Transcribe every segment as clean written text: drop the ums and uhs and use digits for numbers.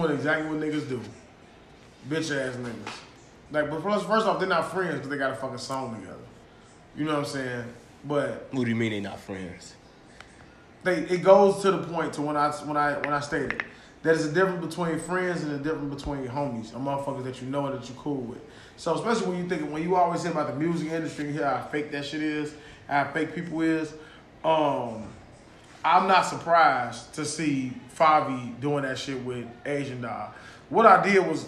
doing exactly what niggas do. Bitch ass niggas. Like, but first off, they're not friends because they got a fucking song together. You know what I'm saying? But what do you mean they not friends? It goes to the point to when I stated that it's a difference between friends and a difference between homies or motherfuckers that you know and that you cool with. So especially when you always hear about the music industry and hear how fake that shit is, how fake people is, I'm not surprised to see Favi doing that shit with Asian Doll. What I did was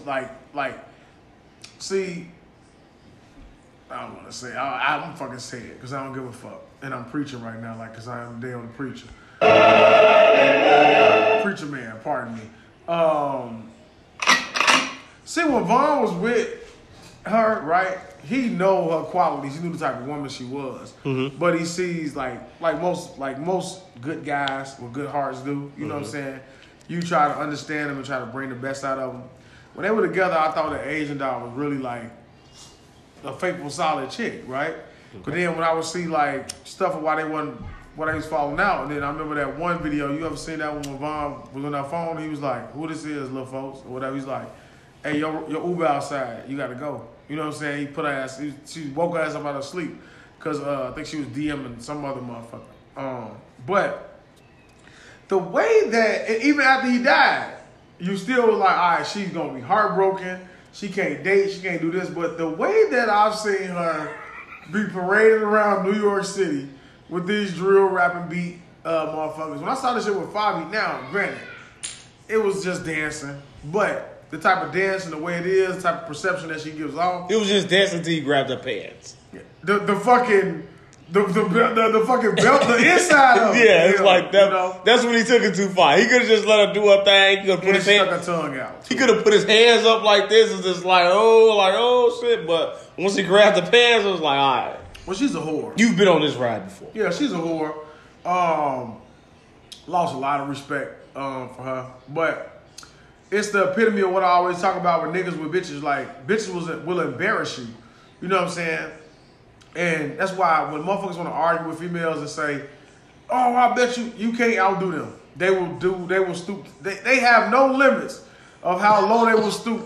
see, I don't want to say I'm fucking saying it because I don't give a fuck and I'm preaching right now because I am damn the preacher. Preacher man, pardon me. See, when Vaughn was with her, right? He know her qualities. He knew the type of woman she was. Mm-hmm. But he sees like most good guys with good hearts do. You know what I'm saying? You try to understand them and try to bring the best out of them. When they were together, I thought that Asian Doll was really like a faithful, solid chick, right? Okay. But then when I would see like stuff of why they was falling out, and then I remember that one video. You ever seen that one when Vaughn was on that phone? He was like, "Who this is, little folks?" or whatever. He's like, "Hey, your Uber outside. You gotta go." You know what I'm saying? He put her ass. She woke her ass up out of sleep because I think she was DMing some other motherfucker. But the way that even after he died, you still was like, all right, she's gonna be heartbroken. She can't date. She can't do this. But the way that I've seen her be paraded around New York City with these drill rapping beat motherfuckers. When I saw this shit with Favi, now granted, it was just dancing, but the type of dance and the way it is, the type of perception that she gives off. It was just dancing until you grabbed her pants. The fucking belt, the inside of it. Yeah, it's like that. You know? That's when he took it too far. He could have just let her do her thing. He could have put his hand, stuck her tongue out. He could have put his hands up like this and just like oh shit. But once he grabbed the pants, it was like, all right. Well, she's a whore. You've been on this ride before. Yeah, she's a whore. Lost a lot of respect for her, but it's the epitome of what I always talk about with niggas with bitches. Like, bitches will embarrass you. You know what I'm saying? And that's why when motherfuckers want to argue with females and say, oh, I bet you can't outdo them. They will stoop. They have no limits of how low they will stoop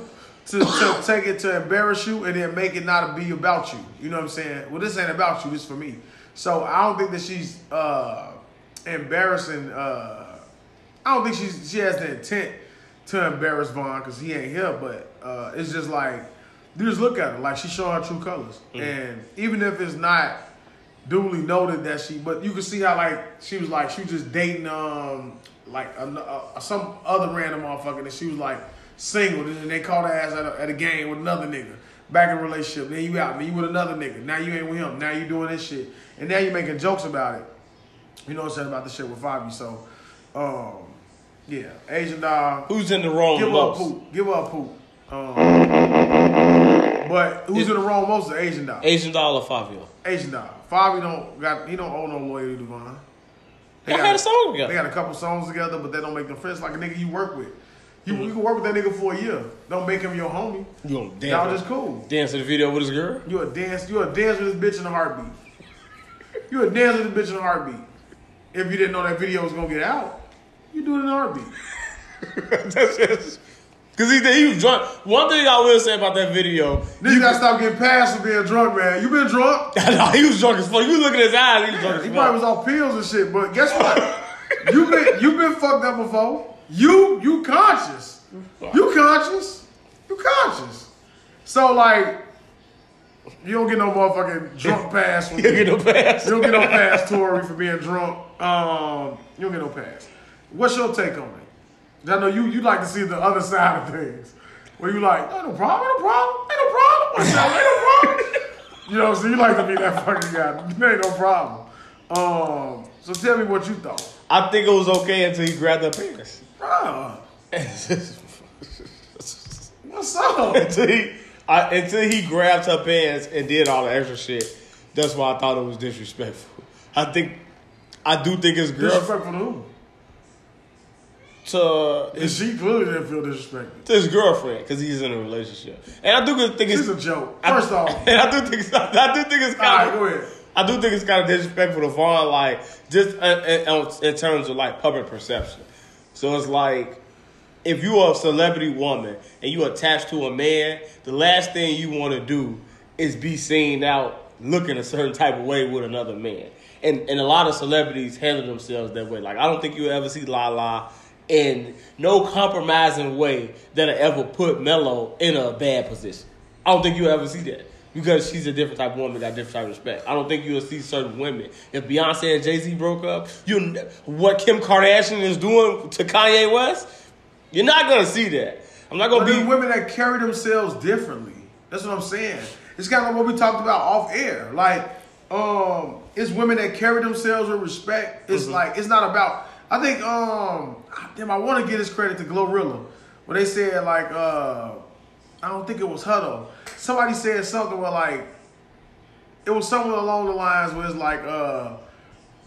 to take it to embarrass you and then make it not be about you. You know what I'm saying? Well, this ain't about you. This is for me. So I don't think that she's embarrassing. I don't think she has the intent to embarrass Vaughn because he ain't here, but it's just like, you just look at her. Like, she's showing her true colors. Mm-hmm. And even if it's not duly noted that but you can see how, like, she was just dating, some other random motherfucker, and she was, like, single, and they caught her ass at a game with another nigga. Back in a relationship. Then you out, then you with another nigga. Now you ain't with him. Now you doing this shit. And now you making jokes about it. You know what I'm saying about the shit with Fabi, so, yeah, Asian Doll. Who's in the wrong most? Give her a poop. But who's in the wrong most? The Asian Doll. Asian Doll or Fivio? Asian Doll. Fivio don't owe no loyalty to Vaughn. They had a song together. They got a couple songs together, but they don't make them friends. Like a nigga you work with. You can work with that nigga for a year. Don't make him your homie. You gonna dance? Y'all just cool. Dance in the video with his girl. You a dance with this bitch in a heartbeat. You a dance with this bitch in a heartbeat. If you didn't know that video was gonna get out. You do it in a heartbeat. That's just because he was drunk. One thing I will say about that video, you gotta stop getting past for being drunk, man. You been drunk? No, he was drunk as fuck. You look at his eyes, he was drunk as fuck. He probably was off pills and shit, but guess what? you been fucked up before. You conscious. You conscious. You conscious. So like, you don't get no motherfucking drunk pass. You don't get no pass. You don't get no pass, Tory, for being drunk. You don't get no pass. What's your take on it? I know you like to see the other side of things. Where you like, ain't no problem, ain't no problem, ain't no problem. What's up, ain't no problem. You know, so you like to be that fucking guy. Ain't no problem. So tell me what you thought. I think it was okay until he grabbed her penis. Bro. What's up? Until he grabbed her pants and did all the extra shit. That's why I thought it was disrespectful. I do think his girl. Disrespectful to who? To his, she clearly didn't feel disrespected. To his girlfriend, because he's in a relationship, and I do think it's a joke. I do think it's kind of disrespectful to Vaughn, like just in terms of like public perception. So it's like if you are a celebrity woman and you attached to a man, the last thing you want to do is be seen out looking a certain type of way with another man. And a lot of celebrities handle themselves that way. Like, I don't think you'll ever see Lala in no compromising way that'll ever put Melo in a bad position. I don't think you'll ever see that. Because she's a different type of woman, got a different type of respect. I don't think you'll see certain women. If Beyonce and Jay-Z broke up, what Kim Kardashian is doing to Kanye West, you're not going to see that. I'm not going to be... women that carry themselves differently. That's what I'm saying. It's kind of like what we talked about off air. Like, it's women that carry themselves with respect. It's like, it's not about... I think, damn, I want to give this credit to Glorilla. When they said, like, I don't think it was Huddle. Somebody said something where, like, it was somewhere along the lines where it's like,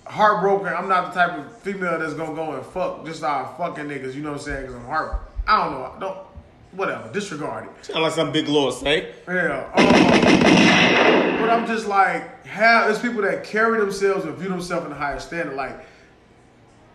heartbroken. I'm not the type of female that's going to go and fuck just our fucking niggas, you know what I'm saying? Because I'm heartbroken. I don't know. Whatever. Disregard it. Sound like some big lord say. Yeah. But I'm just like, it's people that carry themselves and view themselves in a higher standard. Like,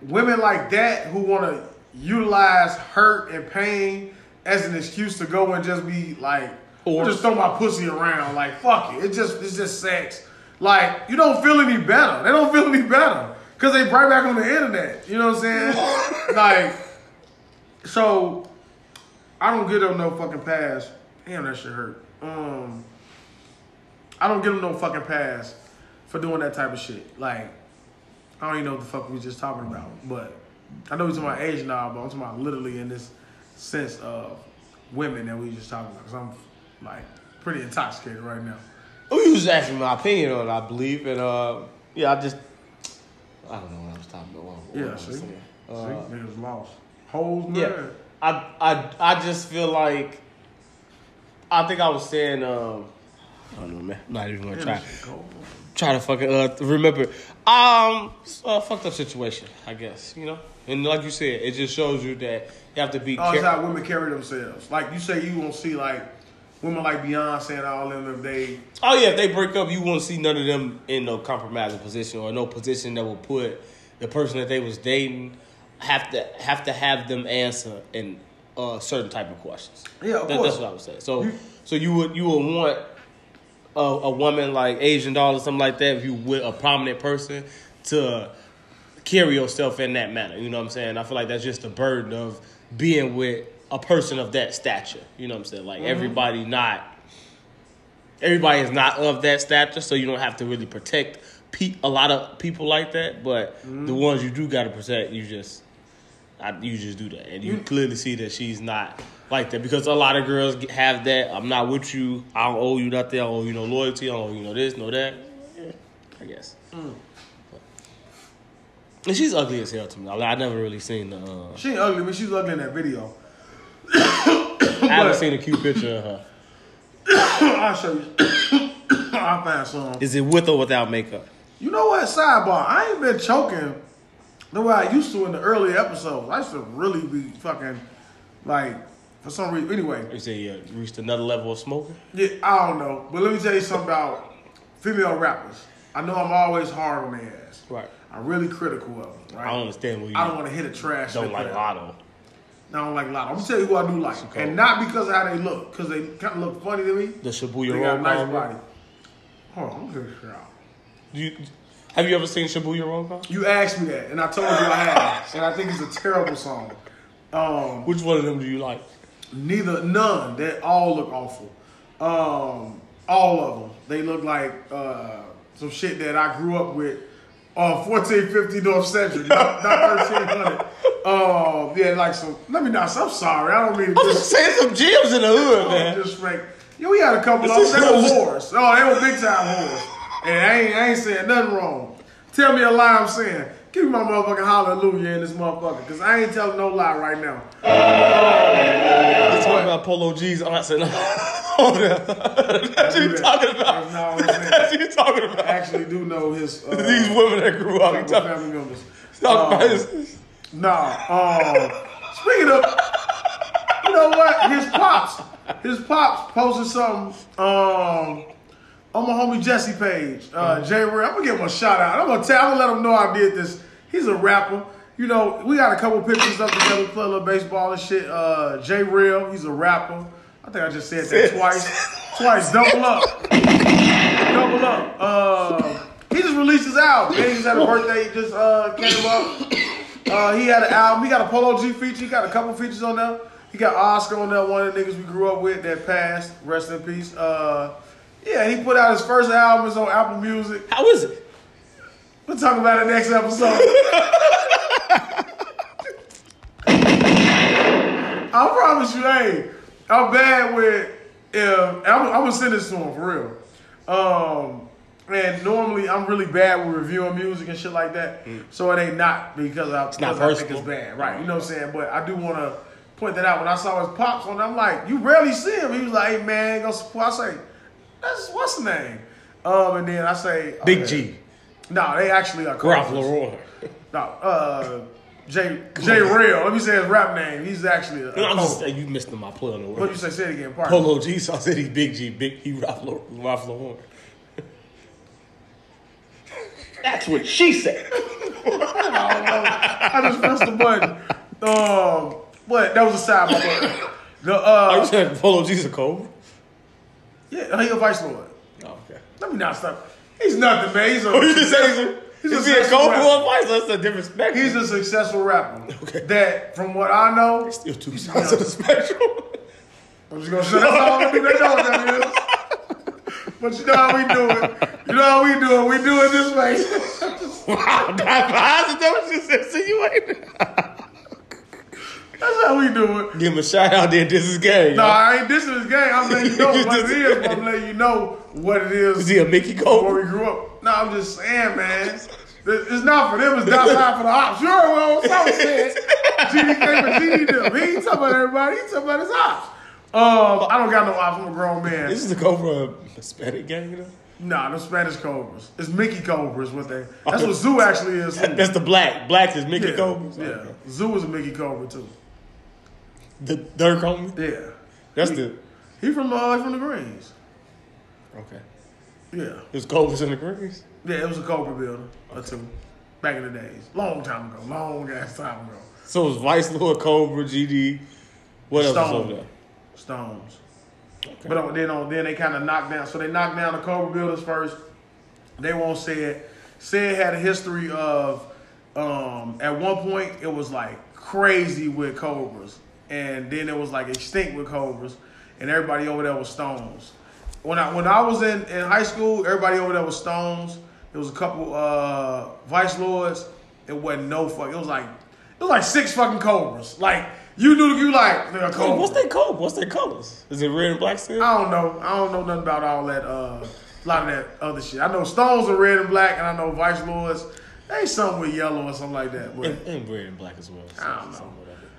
women like that who want to utilize hurt and pain as an excuse to go and just be like, or just throw my pussy around, like, fuck it. It's just sex. Like, you don't feel any better. They don't feel any better because they right back on the internet. You know what I'm saying? Like, so I don't give them no fucking pass. Damn, that shit hurt. I don't give them no fucking pass for doing that type of shit. Like, I don't even know what the fuck we just talking about, but I know we're talking about Asian Doll, but I'm talking about literally in this sense of women that we just talking about. Because I'm, like, pretty intoxicated right now. Oh, you was asking my opinion on it, I believe. And, yeah, I don't know what I was talking about. Yeah, see? Niggas lost. Holes, man. Yeah, I just feel like, I think I was saying, I don't know, man. I'm not even going to try to fucking remember. Fucked up situation, I guess, you know? And like you said, it just shows you that you have to be careful. It's how women carry themselves. Like you say, you won't see like women like Beyonce and all them if they... Oh yeah, if they break up, you won't see none of them in no compromising position or no position that will put the person that they was dating have them answer in certain type of questions. Yeah, of course. That's what I would say. So you would want a woman like Asian Doll or something like that, if you with a prominent person, to carry yourself in that manner. You know what I'm saying? I feel like that's just the burden of being with a person of that stature. You know what I'm saying? Like, everybody is not of that stature, so you don't have to really protect a lot of people like that. But the ones you do got to protect, you just do that. And you clearly see that she's not like that, because a lot of girls have that. I'm not with you. I don't owe you nothing. I don't owe you no loyalty. I don't owe you no this, no that. Yeah, I guess. And she's ugly as hell to me. I never really seen the... She ain't ugly, but she's ugly in that video. I haven't seen a cute picture of her. I'll show you. I'll find some. Is it with or without makeup? You know what? Sidebar. I ain't been choking the way I used to in the early episodes. I used to really be fucking, like, for some reason. Anyway. You say you reached another level of smoking? Yeah, I don't know. But let me tell you something about female rappers. I know I'm always hard on their ass. Right. I'm really critical of them, right? I don't understand what you... I don't want to hit a trash... Don't like Lotto. No, I don't like Lotto. I'm going to tell you who I do like. Chicago. And not because of how they look, because they kind of look funny to me. The Shibuya Road. They got a nice body. Hold on, I'm going to get a shot. Have you ever seen Shibuya Road? You asked me that, and I told you I have. And I think it's a terrible song. Which one of them do you like? None. They all look awful. All of them. They look like some shit that I grew up with. 1450 North Central, not 1300. Yeah, like some. Let me not. I'm sorry. I don't mean. I'm just saying some gems in the hood, man. Just like, yeah, we had a couple of them. They were whores. Oh, they were big time whores. And I ain't saying nothing wrong. Tell me a lie. I'm saying, give me my motherfucking hallelujah in this motherfucker, cause I ain't telling no lie right now. Let's talk about Polo G's aunts and. That's what you talking about. That's what you talking about. I actually do know his these women that grew up with family members. Stop speaking of, you know what? His pops posted something on my homie Jesse page. J Real. I'm gonna give him a shout out. I'm gonna let him know I did this. He's a rapper. you know, we got a couple pictures up together, play a little baseball and shit. J Real, he's a rapper. I think I just said that twice. Double up. Double up. He just released his album. He just had a birthday. He just came up. He had an album. He got a Polo G feature. He got a couple features on there. He got Oscar on there, one of the niggas we grew up with that passed. Rest in peace. Yeah, he put out his first album. It's on Apple Music. How is it? We'll talk about it next episode. I promise you, hey, I'm bad with... I'm going to send this to him, for real. And normally, I'm really bad with reviewing music and shit like that. So it ain't not because I think it's bad. Right, you know what I'm saying? But I do want to point that out. When I saw his pops on, I'm like, you rarely see him. He was like, hey, man, go support. I say, that's what's the name? And then I say... Big G. No, they actually are Ralph LaRoy. No, J Real. Let me say his rap name. He's actually a no, I'm just saying, you missed him. I play on the word. What did you say? Say it again. Pardon. Polo G. So I said he's Big G. He Ralph LaRoy. That's what she said. I just pressed the button. But that was a side button. Are you saying Polo G's a Cobra? Yeah, he's a Vice Lord. Oh, okay. Let me not stop. He's nothing, man. He's a, you just say he's a Cobra or Vice? That's a different spectrum. He's a successful rapper. Okay. That, from what I know, it's still 2 sides of the spectrum. I'm just gonna shut up. They know what that is. But you know how we do it. You know how we do it. We do it this way. Wow, that's what you said. See you later. That's how we do it. Give him a shout out there. This is gay. No, I ain't dissing his game. I'm letting you know what it is. I'm letting you know what it is. Is he a Mickey Cobra? Where we grew up. No, I'm just saying, man. It's not for them. It's not for the ops. Sure, well, that's what I'm saying. GD came and GD them. He ain't talking about everybody. He talking about his ops. I don't got no ops. I'm a grown man. This is the Cobra Hispanic gang, you know? Nah, no Spanish Cobras. It's Mickey Cobra is what they... That's what Zoo actually is. That's the black. Black is Mickey Cobras? Yeah. Okay. Zoo is a Mickey Cobra, too. The Durk homie? Yeah. That's he from the Greens. Okay. Yeah. It was Cobras in the Greens? Yeah, it was a Cobra building or two. Back in the days. Long time ago. Long ass time ago. So it was Vice Lord, Cobra, GD, what else was over there? Stones. Okay. But then they kind of knocked down. So they knocked down the Cobra builders first. They won't say it. Said had a history of, at one point, it was like crazy with Cobras. And then it was like extinct with Cobras, and everybody over there was Stones. When I was in high school, everybody over there was Stones. There was a couple Vice Lords. It wasn't no fuck. It was like 6 fucking Cobras. Like you like they're a Cobra. What's their Cobra? What's their colors? Is it red and black still? I don't know. I don't know nothing about all that. A lot of that other shit. I know Stones are red and black, and I know Vice Lords. They ain't something with yellow or something like that. But and red and black as well. So I don't know.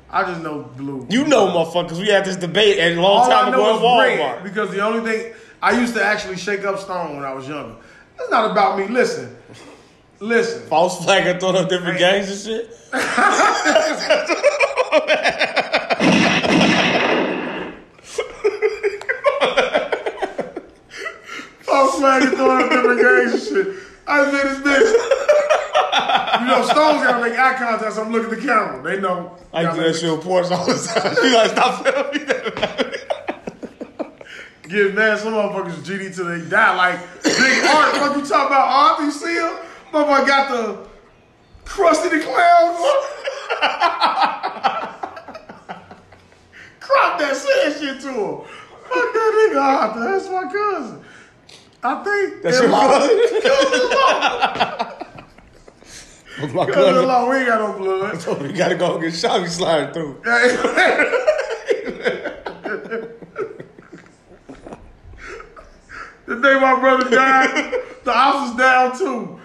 I just know blue. You know, motherfuckers, we had this debate a long time ago at Walmart. Because the only thing, I used to actually shake up Stone when I was younger. That's not about me. Listen. False flag and throwing up different gangs and shit? False flag and throwing up different gangs and shit. I said this bitch. You know, Stone's got to make eye contact, so I'm looking at the camera. They know. I do that shit with Porsche all the time. She like, stop filming me that. Get mad. Some motherfuckers GD till they die. Like, big Art. Fuck you talking about Art? You see him? Motherfucker got the Krusty the Clown. Crop that sad shit to him. Fuck that nigga Art. That's my cousin. I think that's your cousin. Cousin-in-law, we ain't got no blood. So we gotta go get shot. We sliding through. The day my brother died, the house was down too.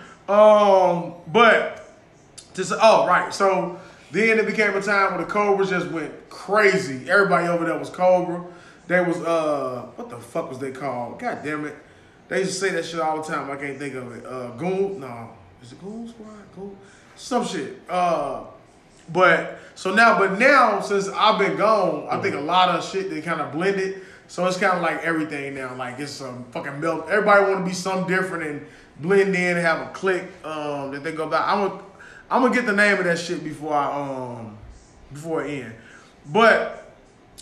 So then it became a time when the Cobras just went crazy. Everybody over there was Cobra. They was what the fuck was they called? God damn it. They used to say that shit all the time. I can't think of it. Goon? No. Is it Goon Squad? Goon? Some shit. But now, since I've been gone, I think a lot of shit, they kind of blended. So it's kind of like everything now. Like, it's some fucking milk. Everybody want to be something different and blend in and have a clique that they go by. I I'm gonna get the name of that shit before I before it ends. But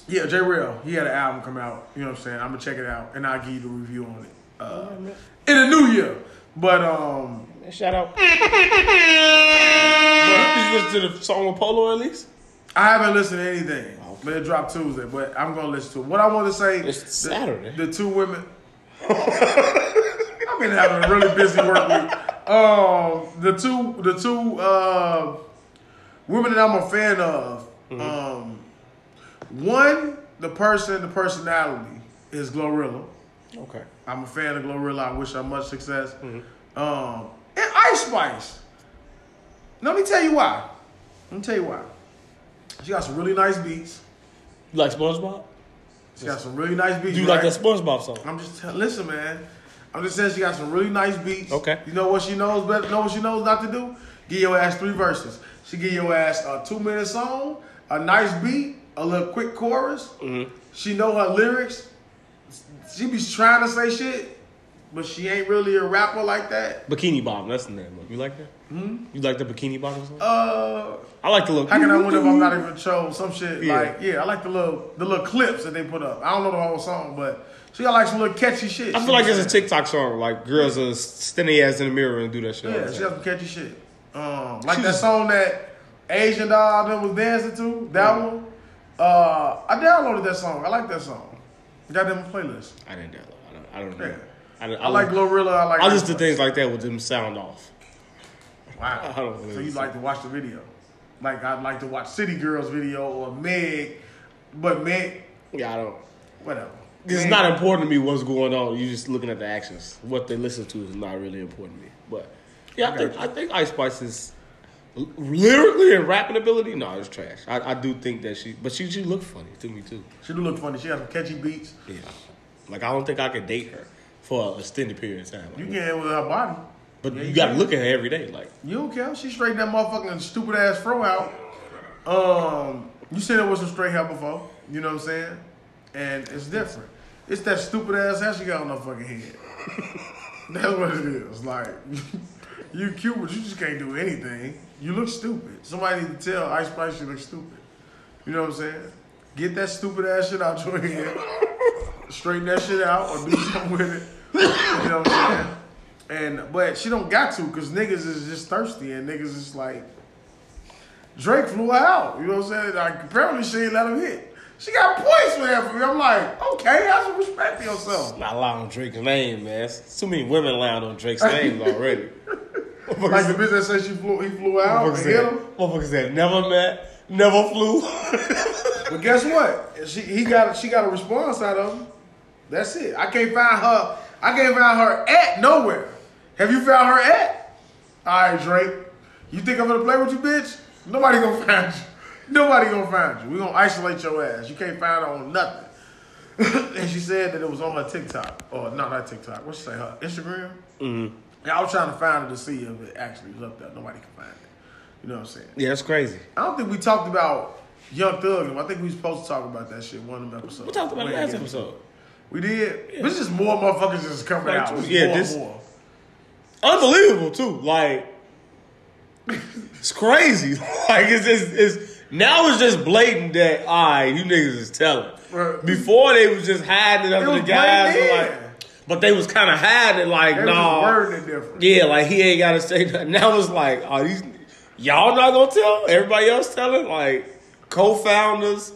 yeah, J Real, he had an album come out. You know what I'm saying? I'm gonna check it out and I'll give you the review on it in the new year. But shout out. Did you listen to the song with Polo at least? I haven't listened to anything, but it dropped Tuesday. But I'm gonna listen to it. What I want to say, it's Saturday. The two women. I've been having a really busy work week. The two women that I'm a fan of. Mm-hmm. One, the personality is Glorilla. Okay, I'm a fan of Glorilla. I wish her much success. Mm-hmm. And Ice Spice. Let me tell you why. She got some really nice beats. You like SpongeBob? She got some really nice beats. Do you like that SpongeBob song? I'm just listen, man. I'm just saying she got some really nice beats. Okay. You know what she knows better? Know what she knows not to do? Give your ass three verses. She give your ass a 2-minute song, a nice beat, a little quick chorus. Mm-hmm. She know her lyrics. She be trying to say shit, but she ain't really a rapper like that. Bikini Bottom, that's the name of it. You like that? Mm-hmm. You like the Bikini Bottom song? I like the little. How can I wonder if I'm not even chose some shit? Yeah. Like, yeah, I like the little clips that they put up. I don't know the whole song, but she got like some little catchy shit. I feel like it's a TikTok song. Like girls are stand their ass in the mirror and do that shit. Yeah, she got some catchy shit. Like that song that Asian Doll that was dancing to. That one. I downloaded that song. I like that song. Got them playlist. I didn't download. I don't know. Yeah. I like Glorilla. I listen to things like that with them sound off. Wow. So you like to watch the video? Like I'd like to watch City Girls video or Meg, but Meg. Yeah, I don't. Whatever. It's Meg. Not important to me what's going on. You're just looking at the actions. What they listen to is not really important to me. But yeah, I think Ice Spice is lyrically and rapping ability. No, it's trash. I do think that she look funny to me too. She do look funny. She has some catchy beats. Yeah. Like I don't think I could date her for an extended period of time. Like, you can with her body. But yeah, you gotta look at her every day, like you don't care. She straightened that motherfucking stupid ass fro out. You said it was some straight hair before, you know what I'm saying? And it's different. It's that stupid ass hair she got on her fucking head. That's what it is. Like you cute, but you just can't do anything. You look stupid. Somebody need to tell Ice Spice she looks stupid. You know what I'm saying? Get that stupid ass shit out your head. Straighten that shit out or do something with it. You know what I'm saying? But she don't got to because niggas is just thirsty and niggas is like, Drake flew her out. You know what I'm saying? Like, apparently she ain't let him hit. She got points for that for me. I'm like, okay, I should respect yourself. It's not allowed on Drake's name, man. It's too many women allowed on Drake's name already. Like the bitch that said he flew out and hit him? Motherfuckers that never met, never flew. But guess what? She got a response out of him. That's it. I can't find her at nowhere. Have you found her at? All right, Drake. You think I'm gonna play with you, bitch? Nobody gonna find you. We gonna isolate your ass. You can't find her on nothing. And she said that it was on her TikTok. Oh, no, not TikTok. What'd she say? Her Instagram? Mm-hmm. Yeah, I was trying to find her to see if it actually was up there. Nobody can find it. You know what I'm saying? Yeah, that's crazy. I don't think we talked about Young Thug. I think we were supposed to talk about that shit one of them episodes. We talked about it last episode. We did. Yeah. But it's just more motherfuckers just coming out. More. Unbelievable too. Like it's crazy. Like it's now it's just blatant that you niggas is telling. Right. Before they was just hiding under the guys. But they was kind of hiding like wording different. Yeah, like he ain't gotta say nothing. Now it's like, these y'all not gonna tell? Everybody else telling? Like co-founders,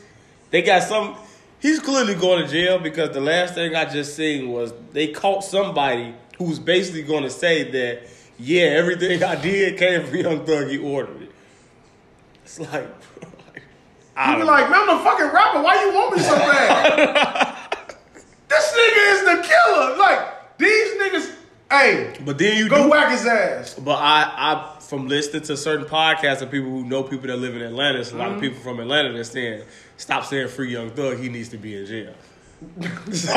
they got some. He's clearly going to jail because the last thing I just seen was they caught somebody who's basically going to say that, yeah, everything I did came from Young Thug. He ordered it. It's like, you be like, man, I'm a fucking rapper. Why you want me so bad? This nigga is the killer. Like, these niggas, but then you go whack his ass. But I from listening to certain podcasts of people who know people that live in Atlanta, it's a lot of people from Atlanta that's saying, stop saying free Young Thug. He needs to be in jail. Listen,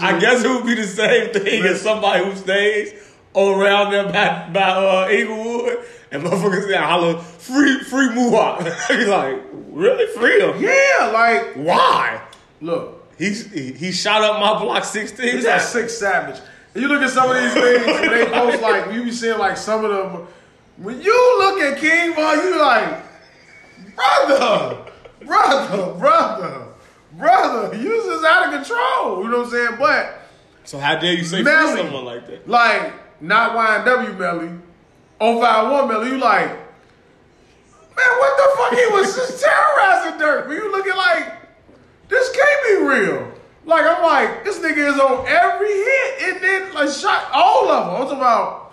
I guess it would be the same thing as somebody who stays around there by Inglewood and motherfuckers that holler free Muwak. Be like, really free him? Yeah, like why? Look, he shot up my block 16. He's a sick savage. And you look at some of these things and they post like you be seeing like some of them. When you look at King Von, you like, brother, you just out of control. You know what I'm saying? But so how dare you say Melly, someone like that? Like, not YNW Melly, 051 Melly, you like, man, what the fuck? He was just terrorizing Durk. When you looking like, this can't be real. Like, I'm like, this nigga is on every hit and then like shot all of them. I'm talking about,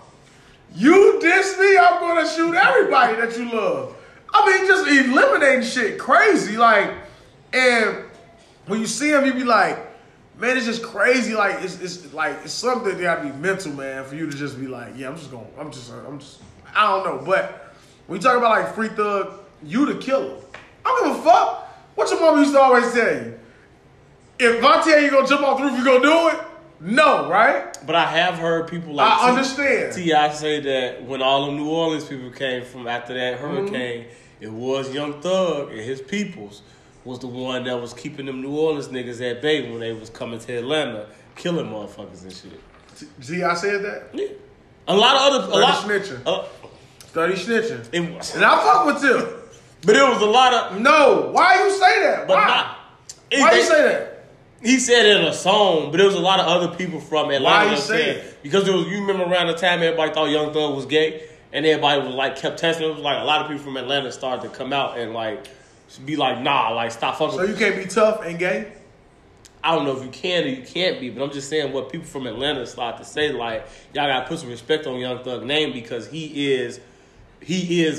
you diss me, I'm gonna shoot everybody that you love. I mean, just eliminating shit crazy. Like, and when you see him, you be like, man, it's just crazy. Like, it's like, it's something that gotta be mental, man, for you to just be like, yeah, I'm just, I don't know. But when you talk about like Free Thug, you the killer. I don't give a fuck. What your mama used to always tell you? If I tell you gonna jump off the roof, you gonna do it? No, right? But I have heard people like I understand. T.I. say that when all them New Orleans people came from after that hurricane, It was Young Thug and his peoples was the one that was keeping them New Orleans niggas at bay when they was coming to Atlanta, killing motherfuckers and shit. T.I. said that? Yeah. Study snitching. And I fuck with you. But it was a lot of... No, why you say that? But why you say that? He said it in a song, but there was a lot of other people from Atlanta. Why you say it? Because there was, you remember around the time everybody thought Young Thug was gay, and everybody was like kept testing. It was like a lot of people from Atlanta started to come out and like be like, nah, like stop fucking. So you can't be tough and gay? I don't know if you can or you can't be, but I'm just saying what people from Atlanta started to say, like, y'all gotta put some respect on Young Thug's name because he is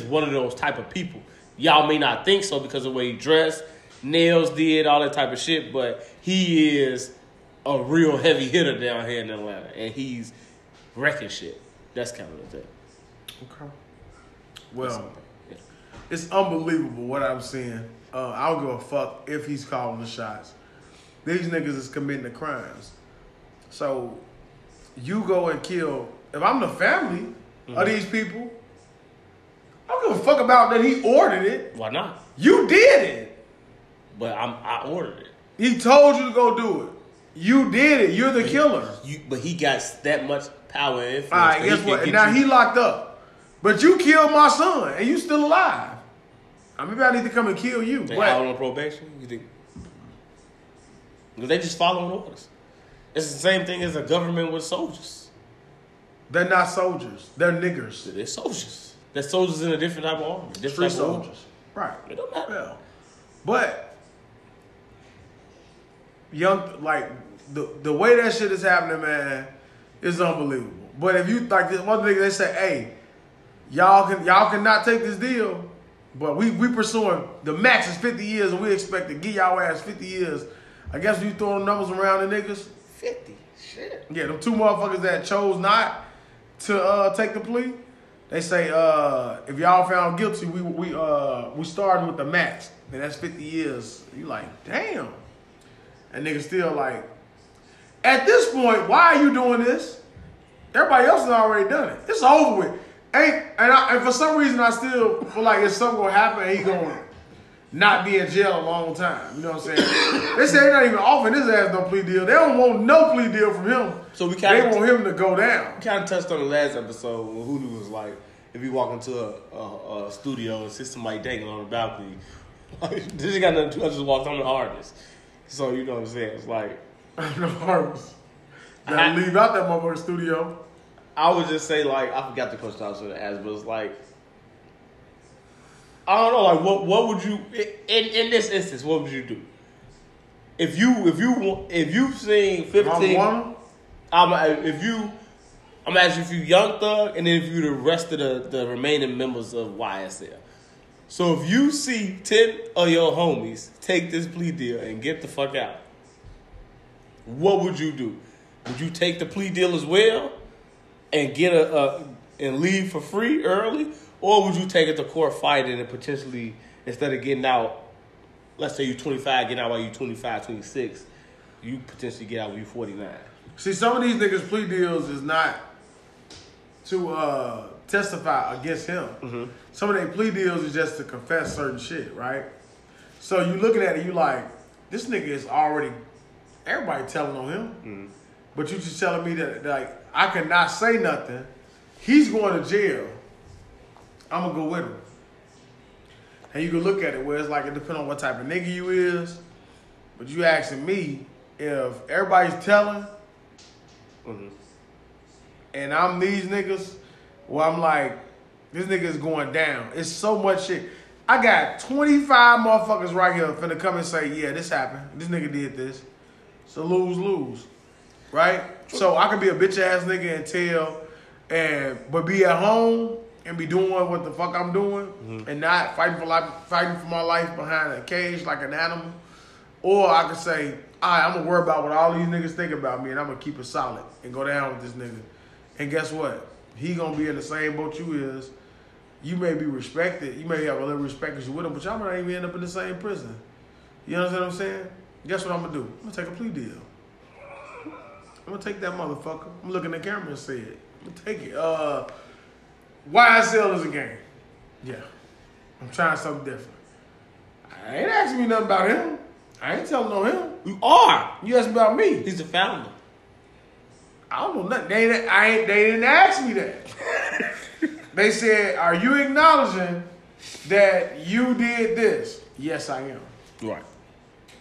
one of those type of people. Y'all may not think so because of the way he dressed, nails did, all that type of shit, but he is a real heavy hitter down here in Atlanta, and he's wrecking shit. That's kind of the thing. Okay. Well, yeah. It's unbelievable what I'm seeing. I don't give a fuck if he's calling the shots. These niggas is committing the crimes. So you go and kill. If I'm the family of these people, I don't give a fuck about that he ordered it. Why not? You did it. But I ordered it. He told you to go do it. You did it. You're the killer. But he got that much power and influence. All right, guess what? Now he locked up. But you killed my son, and you still alive. I mean, I need to come and kill you. They out on probation? You think? They just following orders. It's the same thing as a government with soldiers. They're not soldiers. They're niggers. They're soldiers. That soldiers in a different type of army. Street soldiers. Right. It don't matter. Yeah. But Young, like, the way that shit is happening, man, is unbelievable. But if you, like, this one nigga, they say, hey, y'all cannot take this deal, but we pursuing the max is 50 years, and we expect to give y'all ass 50 years. I guess you throwing numbers around the niggas. 50? Shit. Yeah, them two motherfuckers that chose not to take the plea. They say, if y'all found guilty, we started with the max, and that's 50 years. You like, damn. And niggas still like, at this point, why are you doing this? Everybody else has already done it. It's over with. And for some reason, I still feel like if something gonna happen, he gonna not be in jail a long time. You know what I'm saying? They say they're not even offering his ass no plea deal. They don't want no plea deal from him. So they want him to go down. We kind of touched on the last episode when Hulu was like, if you walk into a studio and see somebody dangling on the balcony, this ain't got nothing to do. I just walked on the artist. So you know what I'm saying? It's like the artist. Gotta leave out that motherfucking studio. I would just say, like, I forgot the question I was going to ask, but it's like, I don't know, like, what would you in this instance? What would you do if you've seen 15? I'm asking if you Young Thug, and then if you the rest of the remaining members of YSL. So if you see 10 of your homies take this plea deal and get the fuck out, what would you do? Would you take the plea deal as well and get and leave for free early? Or would you take it to court fighting and potentially, instead of getting out, let's say you're 25, get out while you're 25, 26, you potentially get out when you're 49? See, some of these niggas' plea deals is not to testify against him. Mm-hmm. Some of their plea deals is just to confess certain shit, right? So you looking at it, you like, this nigga is already, everybody telling on him. Mm-hmm. But you just telling me that, like, I cannot say nothing. He's going to jail. I'm gonna go with him. And you can look at it where it's like it depends on what type of nigga you is. But you asking me if everybody's telling, mm-hmm. and I'm these niggas, well, I'm like, this nigga is going down. It's so much shit. I got 25 motherfuckers right here finna come and say, yeah, this happened. This nigga did this. So lose. Right? So I could be a bitch ass nigga and tell, but be at home and be doing what the fuck I'm doing, mm-hmm. and not fighting for my life behind a cage like an animal. Or I could say, all right, I'm gonna worry about what all these niggas think about me, and I'm gonna keep it solid and go down with this nigga. And guess what? He gonna be in the same boat you is. You may be respected. You may have a little respect because you with him, but y'all might not even end up in the same prison. You understand what I'm saying? Guess what I'm gonna do? I'm gonna take a plea deal. I'm gonna take that motherfucker. I'm looking at the camera and say it. I'm gonna take it. YSL is a game. Yeah. I'm trying something different. I ain't asking me nothing about him. I ain't telling on him. You are. You asking about me. He's the founder. I don't know nothing. They didn't ask me that. They said, are you acknowledging that you did this? Yes, I am. Right.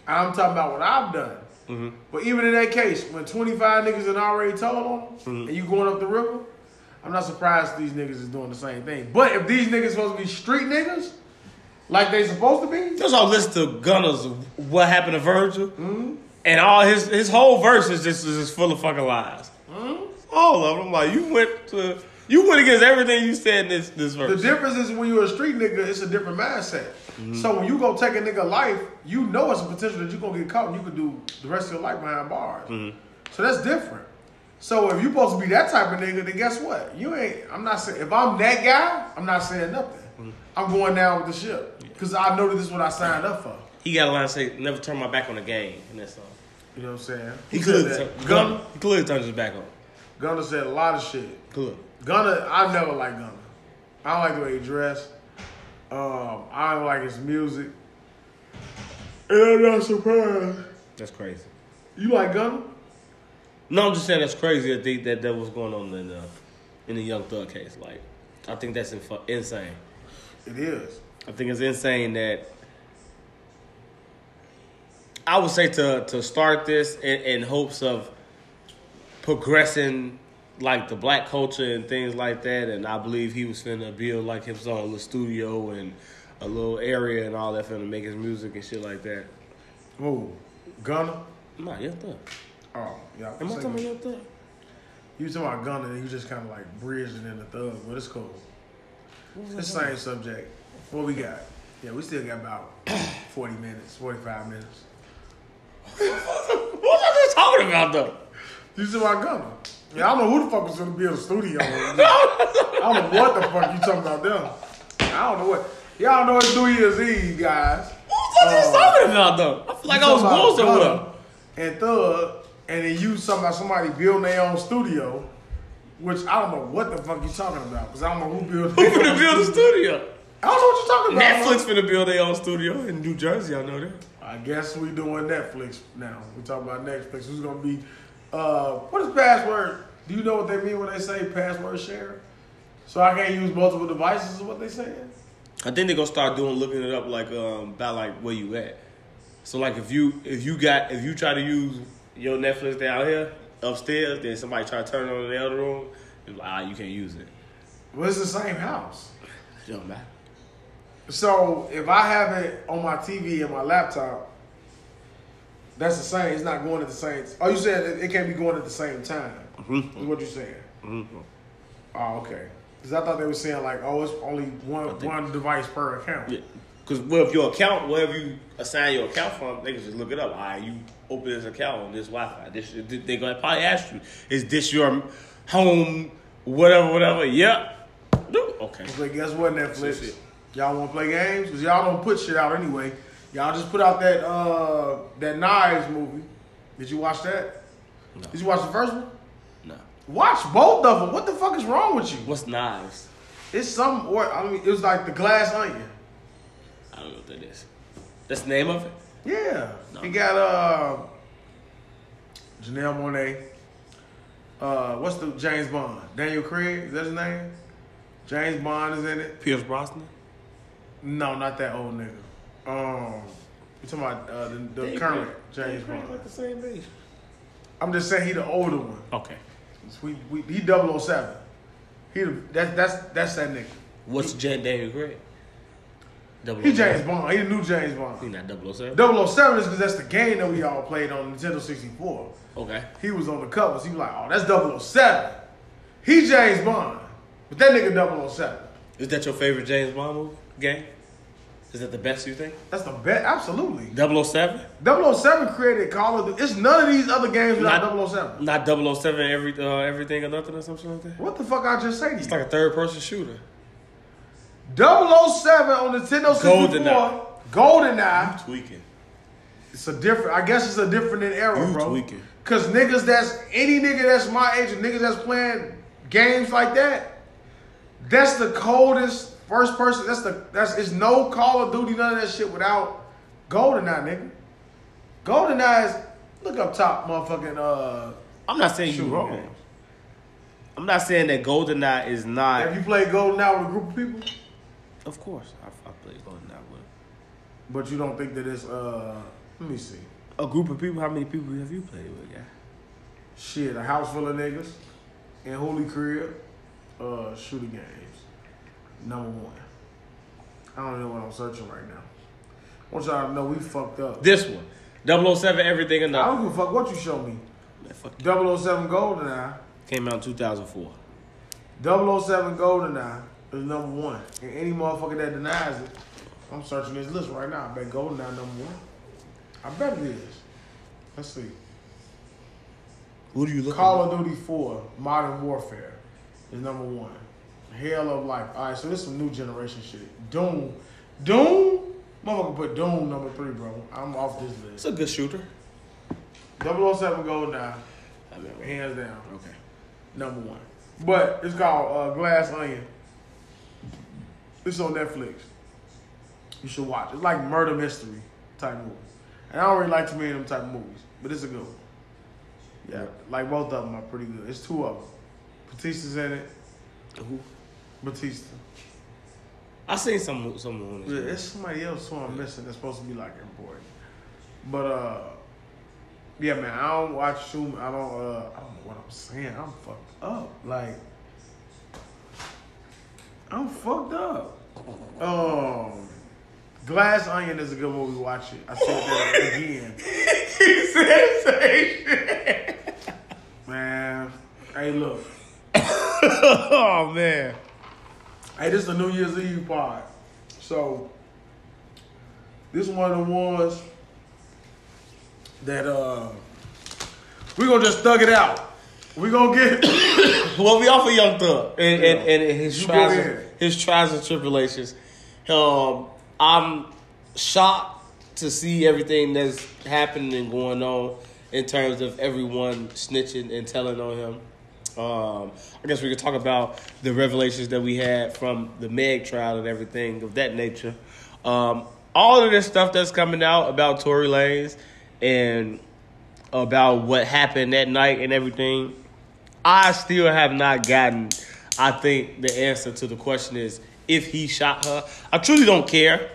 I'm talking about what I've done. Mm-hmm. But even in that case, when 25 niggas had already told on them, mm-hmm. and you going up the river, I'm not surprised these niggas is doing the same thing. But if these niggas supposed to be street niggas, like they supposed to be. Just all listen to Gunna's What Happened to Virgil. Mm-hmm. And all his whole verse is just full of fucking lies. Mm-hmm. All of them. Like, you went against everything you said in this verse. The difference is when you're a street nigga, it's a different mindset. Mm-hmm. So when you go take a nigga life, you know it's a potential that you're going to get caught and you can do the rest of your life behind bars. Mm-hmm. So that's different. So if you're supposed to be that type of nigga, then guess what? You ain't. I'm not saying. If I'm that guy, I'm not saying nothing. Mm-hmm. I'm going down with the ship because I know that this is what I signed up for. He got a line to say, "Never turn my back on the game," and that's all. You know what I'm saying? He could. He clearly turned his back on. Gunna said a lot of shit. Could. Gunna, I never liked Gunna. I don't like the way he dressed. I don't like his music. And I'm not surprised. That's crazy. You like Gunna? No, I'm just saying that's crazy. I think that was going on in the Young Thug case. Like, I think that's insane. It is. I think it's insane that I would say to start this in hopes of progressing like the black culture and things like that. And I believe he was finna build like his own little studio and a little area and all that finna make his music and shit like that. Who? Gunna? No, Young Thug. Oh, yeah. Am I talking about Young Thug? You talking about Gunna and you just kind of like bridging in the Thug, but it's cool. It's the same subject. What we got? Yeah, we still got about 40 minutes, 45 minutes. What was I just talking about, though? You said about Gunna. Yeah, I don't know who the fuck was going to be in the studio. I don't know what the fuck you talking about them. I don't know what. Y'all know what New Year's Eve, guys. What was I just talking about, though? I feel like I was going somewhere. And Thug. And then you talking about somebody building their own studio, which I don't know what the fuck you talking about because I don't know who built it. Who finna build a studio? I don't know what you're talking about. Netflix finna build their own studio in New Jersey, I know that. I guess we doing Netflix now. We talking about Netflix. Who's gonna be what is password? Do you know what they mean when they say password share? So I can't use multiple devices is what they saying? I think they're gonna start looking it up like by like where you at. So like if you try to use your Netflix down here upstairs, then somebody try to turn it on in the other room, it's like, you can't use it. Well, it's the same house. It don't matter. So if I have it on my TV and my laptop, that's the same. It's not going at the same. Oh, you said it can't be going at the same time. Mm-hmm. Is what you're saying? Mm-hmm. Oh, okay. Because I thought they were saying like, oh, it's only one device per account. Yeah. Because if your account, wherever you assign your account from, they can just look it up. All right, you open this account on this Wi-Fi. They're going to probably ask you, is this your home, whatever? Yep. Okay. So guess what, Netflix? Y'all want to play games? Because y'all don't put shit out anyway. Y'all just put out that Knives movie. Did you watch that? No. Did you watch the first one? No. Watch both of them. What the fuck is wrong with you? What's Knives? It's it was like the Glass Onion. I don't know what that is. That's the name of it? Yeah. No. It got Janelle Monáe. What's the James Bond? Daniel Craig? Is that his name? James Bond is in it. Pierce Brosnan? No, not that old nigga. You talking about the current James Bond? Like the same age. I'm just saying he the older one. Okay. He 007. That's that nigga. What's Daniel Craig? 007. He James Bond. He the new James Bond. He not 007? 007 is because that's the game that we all played on Nintendo 64. Okay. He was on the covers. He was like, oh, that's 007. He James Bond. But that nigga 007. Is that your favorite James Bond movie? Game? Is that the best you think? That's the best. Absolutely. 007? 007 created Call of Duty. It's none of these other games without 007. Not 007 everything or nothing or something like that? What the fuck I just say to you? It's like a third-person shooter. 007 on Nintendo 64. GoldenEye. You tweaking. It's a different. I guess it's a different era, bro. You tweaking. Because niggas that's... Any nigga that's my age and niggas that's playing games like that, that's the coldest... First person, it's no Call of Duty, none of that shit without GoldenEye, nigga. GoldenEye is look up top, motherfucking. I'm not saying you wrong. Man. I'm not saying that GoldenEye is not. Have you played GoldenEye with a group of people? Of course, I played GoldenEye with. But you don't think that it's Let me see. A group of people. How many people have you played with, guy? Shit, a house full of niggas in Holy Crib, shooting games. Number one. I don't know what I'm searching right now. I want y'all to know we fucked up. This one. 007, everything or nothing. I don't give a fuck what you show me. Man, fuck you. 007 GoldenEye. Came out in 2004. 007 GoldenEye is number one. And any motherfucker that denies it, I'm searching this list right now. I bet GoldenEye number one. I bet it is. Let's see. Who do you look at? Call of Duty 4, Modern Warfare is number one. Hell of Life. All right, so this is some new generation shit. Doom? Motherfucker put Doom number 3, bro. I'm off this list. It's a good shooter. 007 GoldenEye. Hands down. Okay. Number one. But it's called Glass Onion. It's on Netflix. You should watch. It's like murder mystery type movies. And I don't really like too many of them type of movies, but it's a good one. Yeah. Like both of them are pretty good. It's two of them. Batista's in it. Who? Batista. I seen someone. Yeah, it's somebody else who I'm missing that's supposed to be like important. But yeah, man, I don't watch too. I don't know what I'm saying. I'm fucked up. Like, I'm fucked up. Glass Onion is a good movie. Watch it. I said that again. He said say shit. Man, hey, look. Oh, man. Hey, this is the New Year's Eve pod. So, this is one of the ones that we're going to just thug it out. We're going to get... Well, we offer Young Thug and his trials and tribulations. I'm shocked to see everything that's happening and going on in terms of everyone snitching and telling on him. I guess we could talk about the revelations that we had from the Meg trial and everything of that nature. All of this stuff that's coming out about Tory Lanez and about what happened that night and everything, I still have not gotten, I think, the answer to the question is if he shot her. I truly don't care.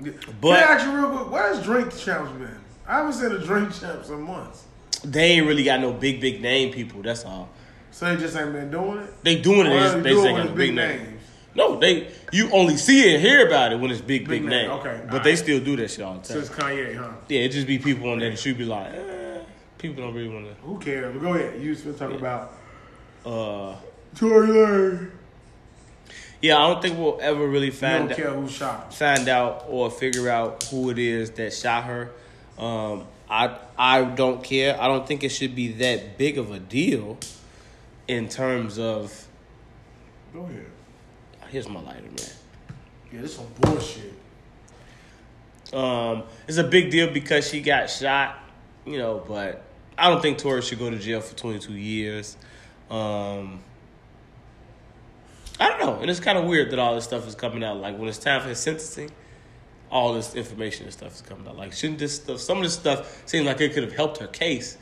But can I ask you real quick, where's Drink Champs been? I haven't seen a Drink Champs in months. They ain't really got no big name people. That's all. So they just ain't been doing it. They doing it. They just ain't got no big names. No, you only see it and hear about it when it's big name. Okay, but they still do that shit all the time. Since Kanye, huh? Yeah, it just be people on there that should be like, people don't really want to. Who cares? But go ahead. You still talking about Tory Lanez. Yeah, I don't think we'll ever really find out or figure out who it is that shot her. I don't care. I don't think it should be that big of a deal in terms of... Go ahead. Here's my lighter, man. Yeah, this is some bullshit. It's a big deal because she got shot, but I don't think Tori should go to jail for 22 years. I don't know. And it's kind of weird that all this stuff is coming out. Like, when it's time for his sentencing... all this information and stuff is coming out. Like, shouldn't this stuff... Some of this stuff seems like it could have helped her case.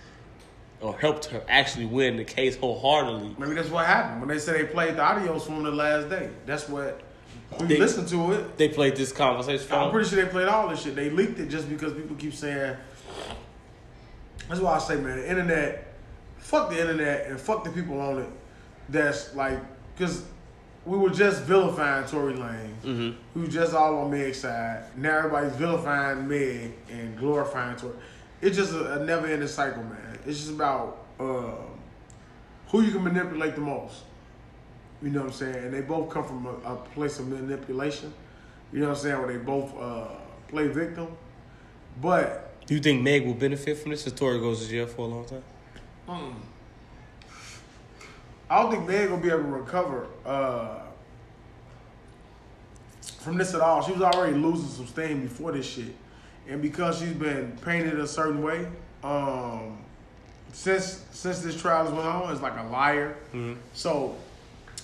or helped her actually win the case wholeheartedly. Maybe that's what happened when they said they played the audios from the last day. That's what we listened to it. They played this conversation. I'm pretty sure they played all this shit. They leaked it just because people keep saying. That's why I say, man, the internet, fuck the internet and fuck the people on it. That's like, because we were just vilifying Tory Lanez. Mm-hmm. We were just all on Meg's side. Now everybody's vilifying Meg and glorifying Tory. It's just a never-ending cycle, man. It's just about who you can manipulate the most. You know what I'm saying? And they both come from a place of manipulation. You know what I'm saying? Where they both play victim. But... do you think Meg will benefit from this if Tory goes to jail for a long time? I don't think Meg will be able to recover from this at all. She was already losing some steam before this shit. And because she's been painted a certain way, since this trial went on, it's like a liar. Mm-hmm. So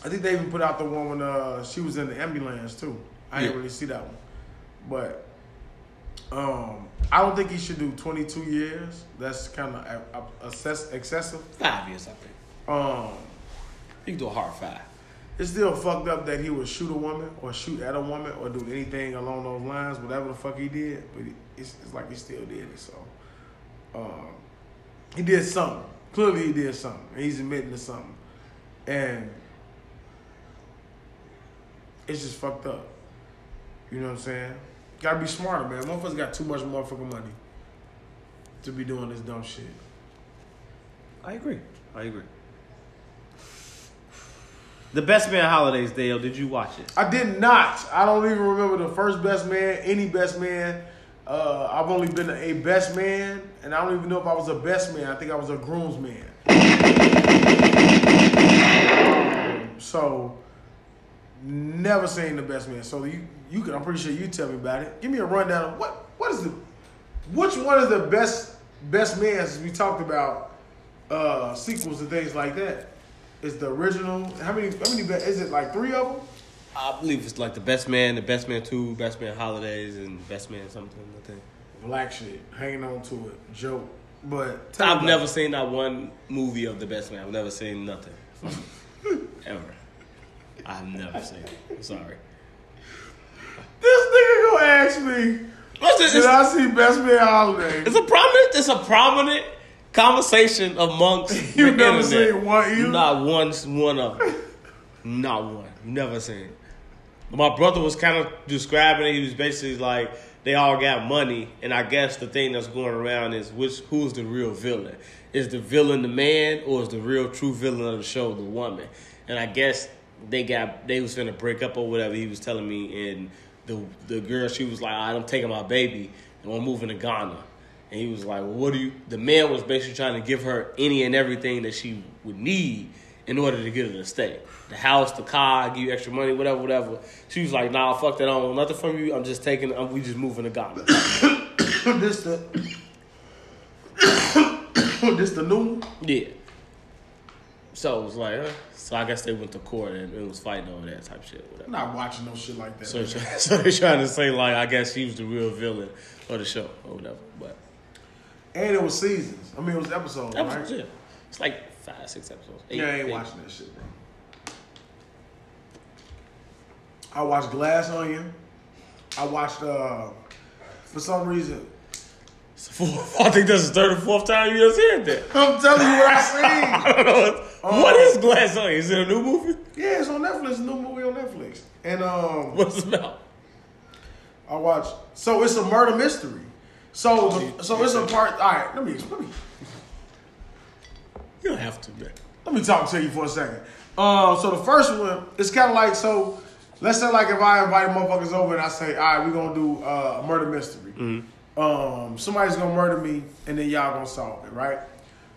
I think they even put out the one when she was in the ambulance too. I didn't really see that one. But... I don't think he should do 22 years. That's kind of excessive. 5 years, I think. You can do a hard 5. It's still fucked up that he would shoot a woman or shoot at a woman or do anything along those lines, whatever the fuck he did. But it's like he still did it. So he did something. Clearly he did something. And he's admitting to something. And it's just fucked up. You know what I'm saying? Gotta be smarter, man. Motherfuckers got too much motherfucking money to be doing this dumb shit. I agree. The Best Man Holidays, Dale. Did you watch it? I did not. I don't even remember the first Best Man, any Best Man. I've only been a Best Man, and I don't even know if I was a Best Man. I think I was a Groomsman. So... never seen the Best Man. So you can, I'm pretty sure you tell me about it. Give me a rundown of which one is the best man, since we talked about sequels and things like that. Is the original, how many is it like 3 of them? I believe it's like the Best Man 2, Best Man Holidays, and Best Man something, I think. Black shit, hanging on to it, joke. But I've never seen that one movie of the Best Man. I've never seen nothing. Ever. I've never seen it. I'm sorry. This nigga gonna ask me, did I see Best Man Holiday? It's a prominent conversation amongst you've never internet. Seen one either? Not one of them. Not one. Never seen it. My brother was kind of describing it. He was basically like, they all got money, and I guess the thing that's going around is who's the real villain? Is the villain the man, or is the real true villain of the show the woman? And I guess... They was finna break up or whatever he was telling me, and the girl, she was like, "I'm taking my baby and I'm moving to Ghana," and he was like, "Well, what do you?" The man was basically trying to give her any and everything that she would need in order to get her to stay, the house, the car, give you extra money, whatever. She was like, "Nah, fuck that, I don't want nothing from you. We just moving to Ghana." This the new one? Yeah. So it was like, so I guess they went to court and it was fighting over that type of shit. Whatever. I'm not watching no shit like that. So they're trying to say, like, I guess she was the real villain of the show or whatever. But and it was seasons. I mean, it was episodes right? Yeah. It's like 5, 6 episodes. 8, yeah, I ain't watching that shit, bro. I watched Glass Onion. I watched, for some reason... I think that's the 3rd or 4th time you just heard that. I'm telling you what I seen. I don't know. What is Glass Onion? Is it a new movie? Yeah, it's on Netflix. It's a new movie on Netflix. And what's it about? I watched. So it's a murder mystery. So it's a part. All right, let me. You don't have to, man. Let me talk to you for a second. So the first one, it's kind of like so. Let's say like if I invite motherfuckers over and I say, all right, we're gonna do a murder mystery. Mm-hmm. Somebody's gonna murder me, and then y'all gonna solve it, right?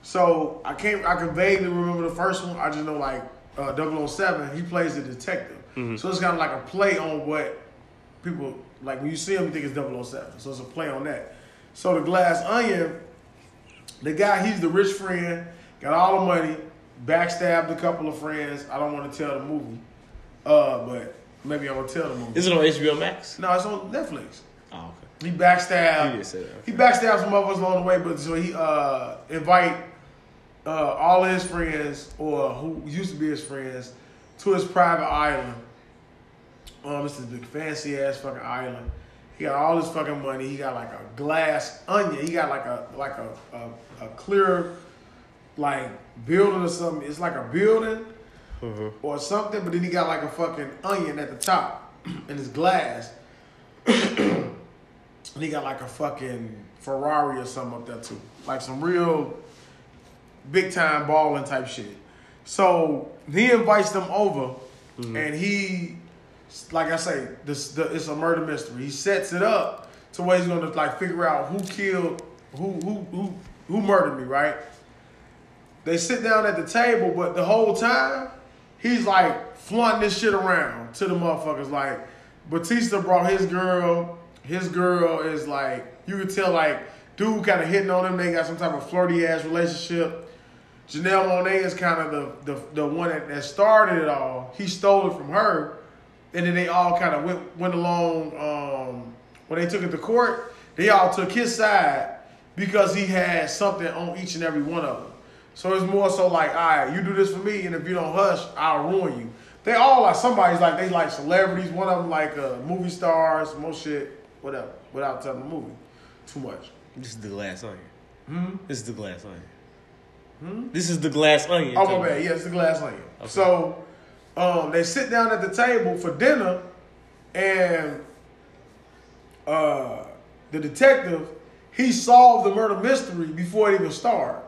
So I can vaguely remember the first one. I just know like 007. He plays the detective, mm-hmm. So it's kind of like a play on what people like when you see him, you think it's 007. So it's a play on that. So the Glass Onion, the guy, he's the rich friend, got all the money, backstabbed a couple of friends. I don't want to tell the movie, but maybe I'm gonna tell the movie. Is it on HBO Max? No, it's on Netflix. Oh, okay. He backstabbed. He backstabbed some of us along the way, but so he invite all his friends, or who used to be his friends, to his private island. It's this big fancy ass fucking island. He got all his fucking money. He got like a glass onion. He got like a clear like building or something. It's like a building or something, but then he got like a fucking onion at the top and it's glass. And he got like a fucking Ferrari or something up there too. Like some real big time balling type shit. So he invites them over and he, like I say, it's a murder mystery. He sets it up to where he's gonna like figure out who killed, who murdered me, right? They sit down at the table, but the whole time he's like flaunting this shit around to the motherfuckers. Like Batista brought his girl. His girl is like, you can tell like dude kind of hitting on him. They got some type of flirty ass relationship. Janelle Monáe is kind of the one that started it all. He stole it from her. And then they all kind of went along, when they took it to court, they all took his side because he had something on each and every one of them. So it's more so like, all right, you do this for me, and if you don't hush, I'll ruin you. They all like, somebody's like, they like celebrities. One of them like movie stars, more shit, whatever, without telling the movie too much. This is the glass onion. This is the glass onion. This is the glass onion. Oh, my bad. Yeah, it's the glass onion. Okay. So... they sit down at the table for dinner, and the detective, he solved the murder mystery before it even started.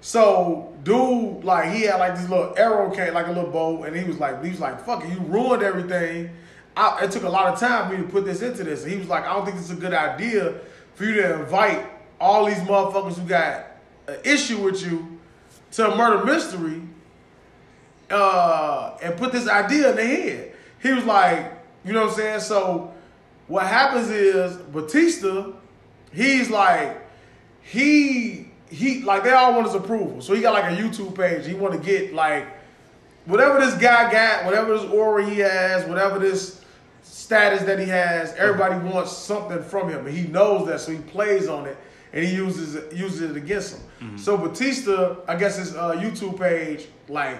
So, dude, like, he had like this little arrow cane, like a little bow, and he was like, fuck it, you ruined everything. It took a lot of time for me to put this into this. And he was like, I don't think this is a good idea for you to invite all these motherfuckers who got an issue with you to a murder mystery. And put this idea in their head. He was like, you know what I'm saying? So what happens is Batista, he's like, he like, they all want his approval. So he got like a YouTube page. He want to get like whatever this guy got, whatever this aura he has, whatever this status that he has, everybody wants something from him. And he knows that, so he plays on it and he uses it against him. So Batista, I guess his YouTube page, like,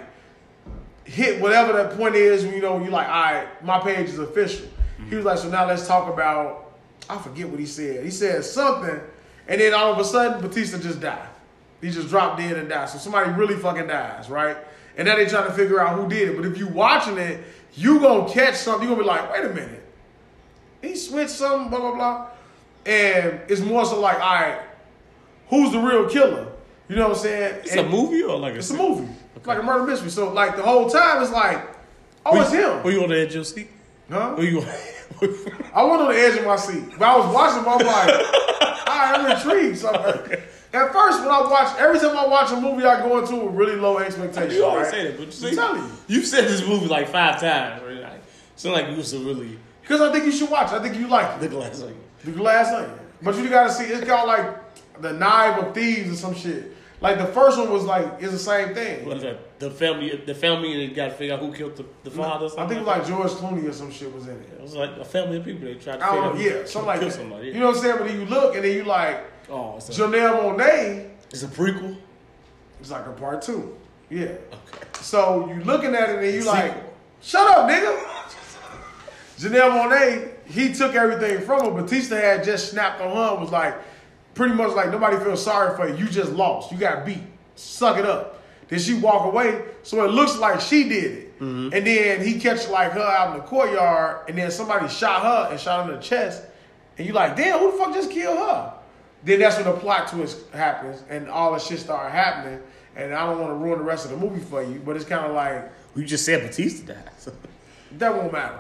hit whatever that point is, you know, you're like, all right, my page is official. He was like, so now let's talk about, I forget what he said. He said something, and then all of a sudden, Batista just died. He just dropped dead and died. So somebody really fucking dies, right? And now they're trying to figure out who did it. But if you watching it, you going to catch something. You're going to be like, wait a minute. He switched something, blah, blah, blah. And it's more so like, all right, who's the real killer? You know what I'm saying? It's a movie or like a... It's a movie. Okay. Like a murder mystery. So, like, the whole time it's like, it's him. Were you on the edge of your seat? Huh? I was on the edge of my seat. But I was watching him, I was like, I'm intrigued. So, okay. At first, every time I watch a movie, I go into it with really low expectations. You always say that, but you've said this movie like 5 times. Right? Like, so, like, you was really... Because I think you should watch it. I think you like it. The Glass Onion. The Glass Onion. But you gotta see, it's got like the Knives of Thieves or some shit. Like the first one was like, it's the same thing. What is that? The family that got to figure out who killed the father. I think it was like George Clooney or some shit was in it. It was like a family of people that tried to figure out who killed somebody. Yeah. You know what I'm saying? But then you look and then you like, Janelle Monáe. It's a prequel. It's like a part 2. Yeah. Okay. So you looking at it and you like, shut up, nigga. Janelle Monáe, he took everything from her. Batista had just snapped on her and was like, pretty much like, nobody feels sorry for you. You just lost. You got beat. Suck it up. Then she walk away. So it looks like she did it. And then he catch like her out in the courtyard. And then somebody shot her and shot her in the chest. And you like, damn, who the fuck just killed her? Then that's when the plot twist happens. And all the shit started happening. And I don't want to ruin the rest of the movie for you. But it's kind of like... Well, you just said Batista died. So. That won't matter.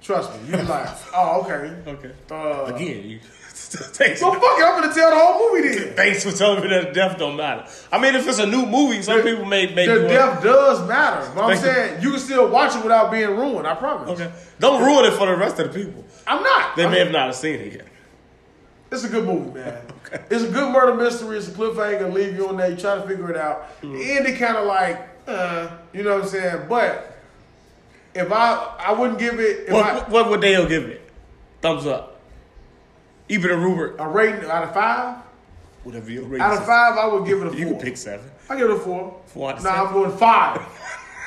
Trust me. You're like, okay. Okay. Again, you... So fuck it, I'm gonna tell the whole movie then. Thanks for telling me that death don't matter. I mean, if it's a new movie, some people may the death does matter. But I'm saying you can still watch it without being ruined. I promise. Okay, don't ruin it for the rest of the people. I'm not. They may have not seen it yet. It's a good movie, man. Okay. It's a good murder mystery. It's a cliffhanger. Leave you on there. You try to figure it out. And it kind of like, you know what I'm saying. But if I wouldn't give it. What would Dale give it? Thumbs up. Even a rubric. A rating out of 5? Whatever your rating. Out of five, I would give it a 4. You can pick 7. I give it a 4. 4 out of 7. I'm going 5.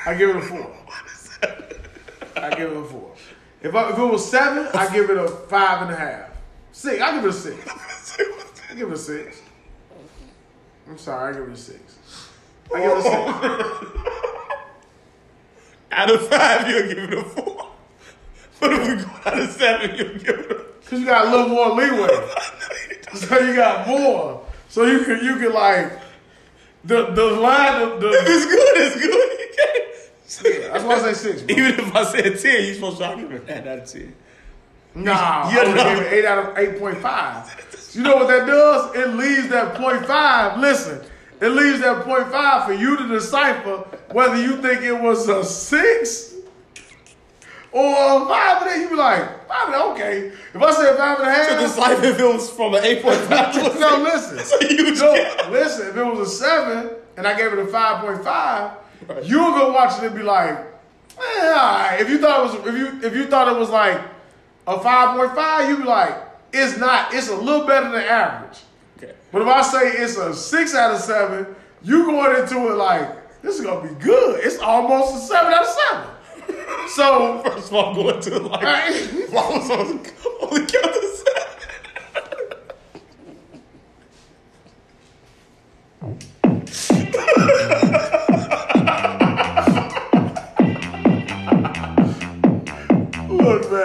I give it a 4. I give it a 4. If it was 7, I give it a 5.5. 6. I give it a 6. I give it a 6. I'm sorry. I give it a 6. I give it a 6. Out of 5, you'll give it a 4. But if we go out of 7, you'll give it a 4. Because you got a little more leeway. So you got more. So you can like the line. If it's good, it's good. You can't. So yeah, that's why I say 6. Bro. Even if I said 10, you're supposed to give it 9 out of 10. Nah, you would give it 8 out of 8.5. You know what that does? It leaves that 0.5. Listen, it leaves that 0.5 for you to decipher whether you think it was a 6 or a 5. And then you be like, 5, okay. If I said 5.5, to decipher if it was from an 8.5. No, listen. That's a huge deal. Listen, if it was a 7 and I gave it a 5.5. Right. You'll go watch it and be like, alright. If you thought it was if you thought it was like a 5.5, you'd be like, it's not, it's a little better than average. Okay. But if I say it's a 6 out of 7, you going into it like, this is gonna be good. It's almost a 7 out of 7. So first of all, I'm going to like was only count to 7. Look, man,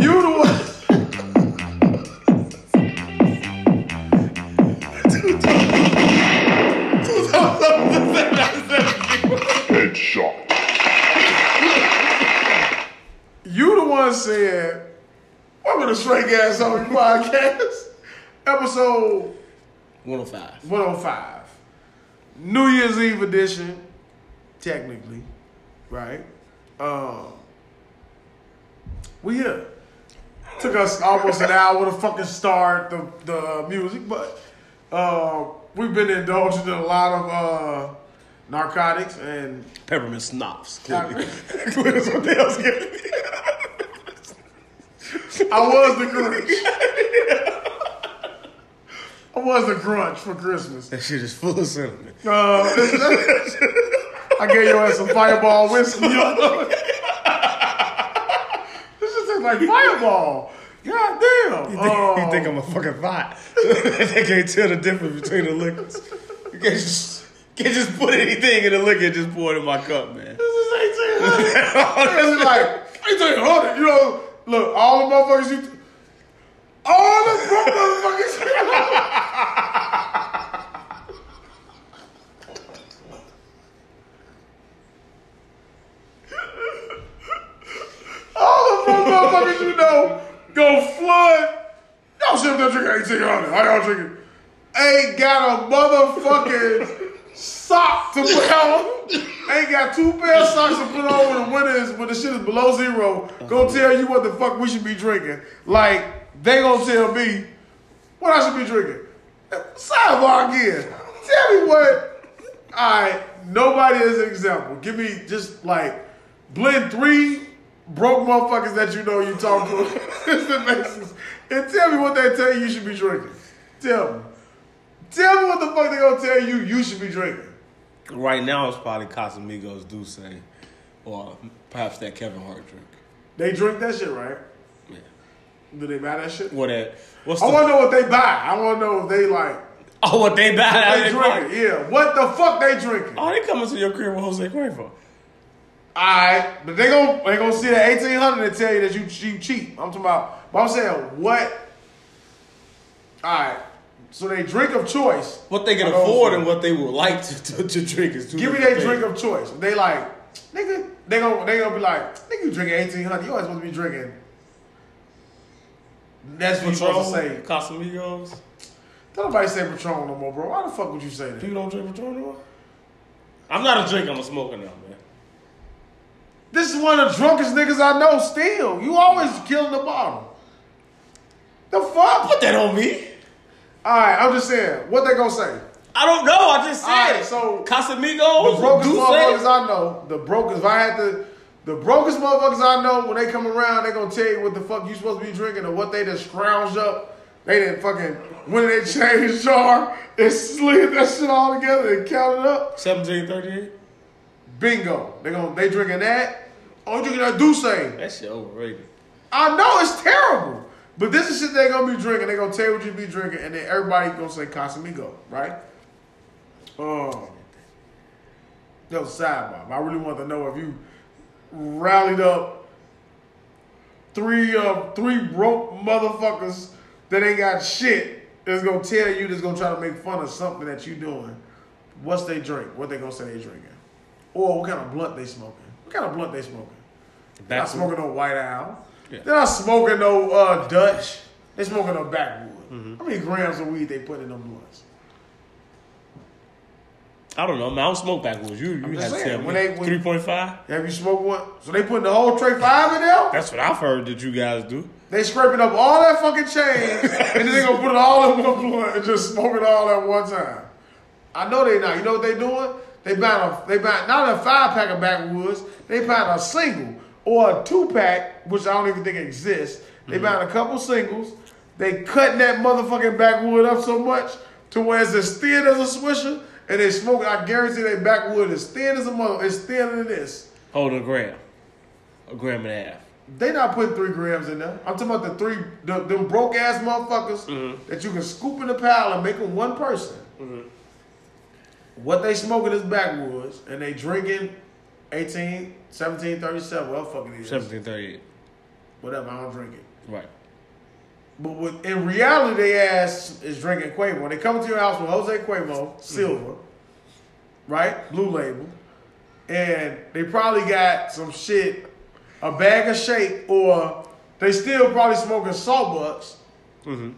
you the one. Headshot. You the one said, "Welcome to Straight Gas on Podcast, episode 105. 105, New Year's Eve edition, technically, right?" We here. Took us almost an hour to fucking start the music, but we've been indulging in a lot of narcotics and peppermint snuffs. That's what they was giving me. I was the Grinch for Christmas. That shit is full of cinnamon. I gave your ass some Fireball whiskey. Like Fireball. God damn. You think I'm a fucking bot. They can't tell the difference between the liquors. You can't just put anything in the liquor and just pour it in my cup, man. This is 1800. It's like 1800. You know, look, all the motherfuckers you... All the motherfuckers you... motherfuckers, you know, go flood. Y'all shit don't drink 1800. How y'all drinking? Ain't got a motherfucking sock to put on. Ain't got 2 pair of socks to put on when the winter is, when the shit is below 0. Gonna tell you what the fuck we should be drinking. Like, they gonna tell me what I should be drinking. Sidebar again. Tell me what. Alright, nobody is an example. Give me just like blend 3. Broke motherfuckers that you know you talk to. And tell me what they tell you should be drinking. Tell me. Tell me what the fuck they gonna tell you you should be drinking. Right now it's probably Casamigos Douce or perhaps that Kevin Hart drink. They drink that shit, right? Yeah. Do they buy that shit? What that? I wanna know what they buy. I wanna know if they like. Oh, what they buy? What they drinking? Yeah. What the fuck they drinking? Oh, they coming to your crib with Jose Cuervo. Alright, but they gonna see that 1800 and tell you that you cheap. I'm talking about, but I'm saying what? Alright, so they drink of choice. What they can afford and what they would like to drink is too. Give me their drink of choice. They like, nigga, they gonna be like, nigga, you drinking 1800? You always supposed to be drinking. That's what Patron, you supposed to say. Casamigos. Don't nobody say Patron no more, bro. Why the fuck would you say that? People don't drink Patron no more. I'm not a drinker. I'm a smoker now, man. This is one of the drunkest niggas I know still. You always killing the bottle. The fuck? Put that on me. Alright, I'm just saying. What they gonna say? I don't know. I just said. All right, so Casamigos. The brokest motherfuckers I know. The brokest motherfuckers I know, when they come around, they gonna tell you what the fuck you supposed to be drinking or what they just scrounged up They didn't fucking, when they changed jar and slid that shit all together and counted up. 1738. Bingo. They drinking that. Oh, drinking that Douce. That shit overrated. I know it's terrible. But this is shit they're going to be drinking. They're going to tell you what you be drinking. And then everybody going to say Casamigo, right? That was a sidebar. I really want to know if you rallied up three broke motherfuckers that ain't got shit that's going to tell you, that's going to try to make fun of something that you doing. What's they drink? What they going to say they drinking? Or what kind of blunt they smoking? What kind of blunt they smoking? They're not smoking no White Owl. Yeah. They're not smoking no Dutch. They're smoking no backwood. Mm-hmm. How many grams of weed they put in them blunts? I don't know, man. I don't smoke backwoods. You had to tell me. 3.5? Have you smoked one? So they putting the whole tray 5 in there? That's what I've heard that you guys do. They scraping up all that fucking change and then they gonna put it all in one blunt and just smoke it all at one time. I know they not. You know what they doing? They buy not a 5-pack of backwoods. They buy a single or a 2-pack, which I don't even think exists. They buy a couple singles. They cutting that motherfucking backwood up so much to where it's as thin as a swisher. And they smoke, I guarantee they backwood as thin as a mother. It's thinner than this. Hold a gram. A gram and a half. They not putting 3 grams in there. I'm talking about them broke ass motherfuckers that you can scoop in the pile and make them one person. Mm-hmm. What they smoking is backwoods and they drinking 1737. Well, fuck it is. 1738. Whatever, I don't drink it. Right. But in reality, they ass is drinking Quavo. When they come to your house with Jose Quavo, silver, right? Blue label. And they probably got some shit, a bag of shake, or they still probably smoking Saltbucks. Mm-hmm.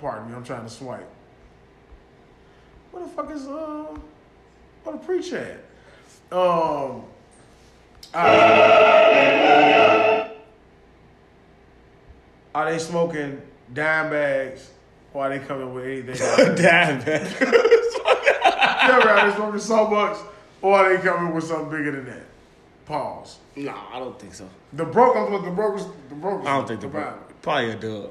Pardon me, I'm trying to swipe. What the fuck is, what a preach at? Are they smoking dime bags or are they coming with anything? Dime bags. Are they smoking Starbucks or are they coming with something bigger than that? Pause. Nah, I don't think so. The brokers. I don't think the broke. Probably a dub.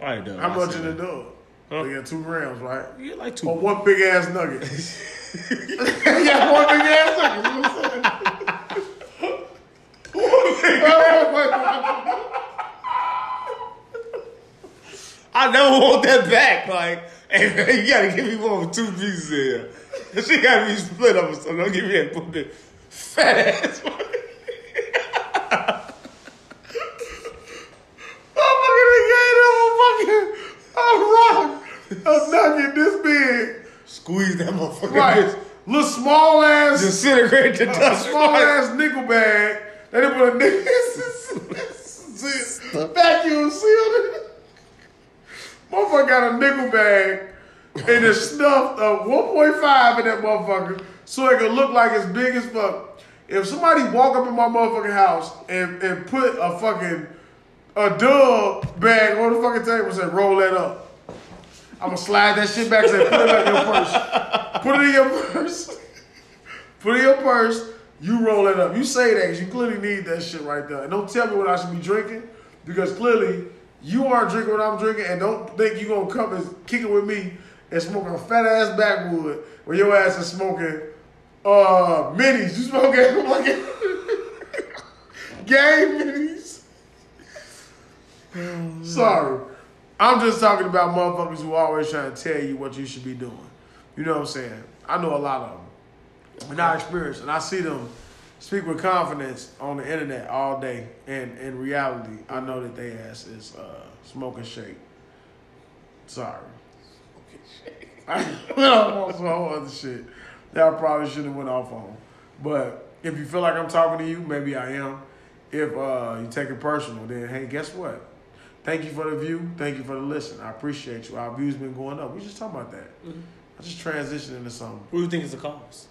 How much is a dub? Huh? They got 2 grams, right? You get like 2. Or one big ass nugget. Yeah, one big ass nugget. I never want that back. Like, hey, you gotta give me one with 2 pieces in here. She gotta be split up or something. Don't give me that fucking fat ass one. A nugget this big. Squeeze that motherfucker. Right. Little small ass. Disintegrate the dust. Small ass nickel bag. They didn't put a nickel. Vacuum sealed it. Motherfucker got a nickel bag and it stuffed a 1.5 in that motherfucker so it could look like it's big as fuck. If somebody walk up in my motherfucking house and put a fucking a dub bag on the fucking table and say, roll that up. I'm going to slide that shit back and say, put it in your purse. Put it in your purse. You roll it up. You say that because you clearly need that shit right there. And don't tell me what I should be drinking because clearly you aren't drinking what I'm drinking and don't think you're going to come and kick it with me and smoking a fat-ass backwood when your ass is smoking minis. You smoking like game minis. Sorry. I'm just talking about motherfuckers who are always trying to tell you what you should be doing. You know what I'm saying? I know a lot of them. And I experience, and I see them speak with confidence on the internet all day. And in reality, I know that they ass is smoking shake. Sorry. Smoking shake. I know some whole other shit that I probably shouldn't have went off on. But if you feel like I'm talking to you, maybe I am. If you take it personal, then hey, guess what? Thank you for the view. Thank you for the listen. I appreciate you. Our views been going up. We just talking about that. Mm-hmm. I just transitioned into something. What do you think is the cause?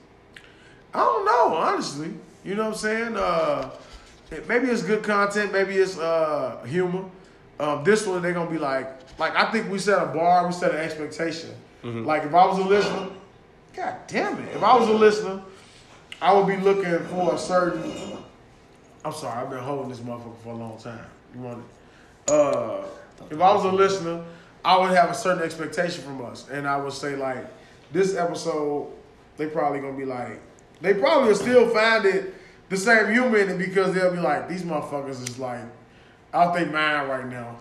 I don't know, honestly. You know what I'm saying? Maybe it's good content. Maybe it's humor. This one, they're going to be like I think we set a bar. We set an expectation. Mm-hmm. Like, if I was a listener, God damn it. If I was a listener, I would be looking for a certain I'm sorry, I've been holding this motherfucker for a long time. You want it? If I was a listener, I would have a certain expectation from us, and I would say like, this episode, they probably gonna be like, they probably will still find it the same humor in it because they'll be like, these motherfuckers is like out their mind right now.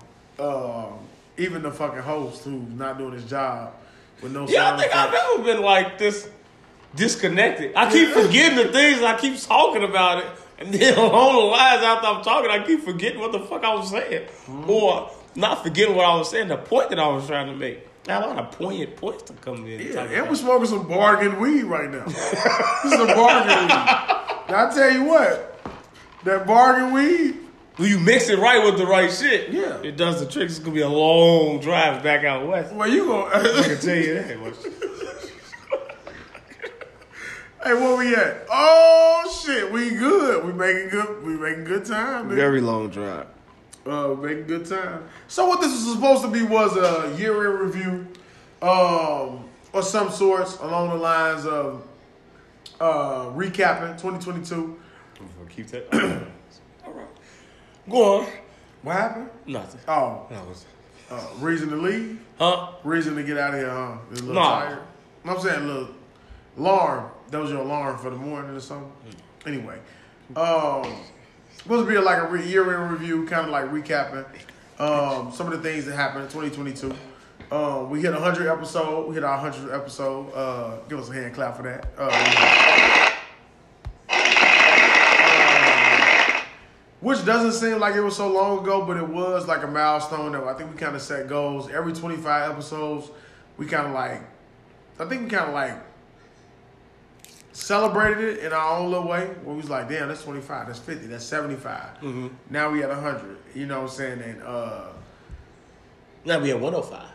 Even the fucking host who's not doing his job with no. Yeah, I think I've ever been like this disconnected. I keep forgetting the things and I keep talking about it, and then along the lines after I'm talking, I keep forgetting what the fuck I was saying, or not forgetting what I was saying, the point that I was trying to make. Now, a lot of poignant points to come in. Yeah, and we're smoking some bargain weed right now. This is a bargain weed. Now, I tell you what, that bargain weed, when you mix it right with the right shit, yeah, it does the tricks. It's going to be a long drive back out west. Well, you going to... I can tell you that much. Hey, where we at? Oh, shit, we good. We making good time, man. Very long drive. Making good time. So what this was supposed to be was a year in review, or some sorts along the lines of recapping 2022. Keep that. All right. Go on. What happened? Nothing. Oh. Reason to leave? Huh? Reason to get out of here, huh? A little tired. I'm saying, look, alarm. That was your alarm for the morning or something. Anyway. Supposed to be like a year-end review, kind of like recapping some of the things that happened in 2022. We hit 100 episode. We hit our 100th episode. Give us a hand clap for that. Which doesn't seem like it was so long ago, but it was like a milestone that I think we kind of set goals. Every 25 episodes, we kind of celebrated it in our own little way where we was like, damn, that's 25, that's 50, that's 75. Mm-hmm. Now we at 100. You know what I'm saying? And now we at 105.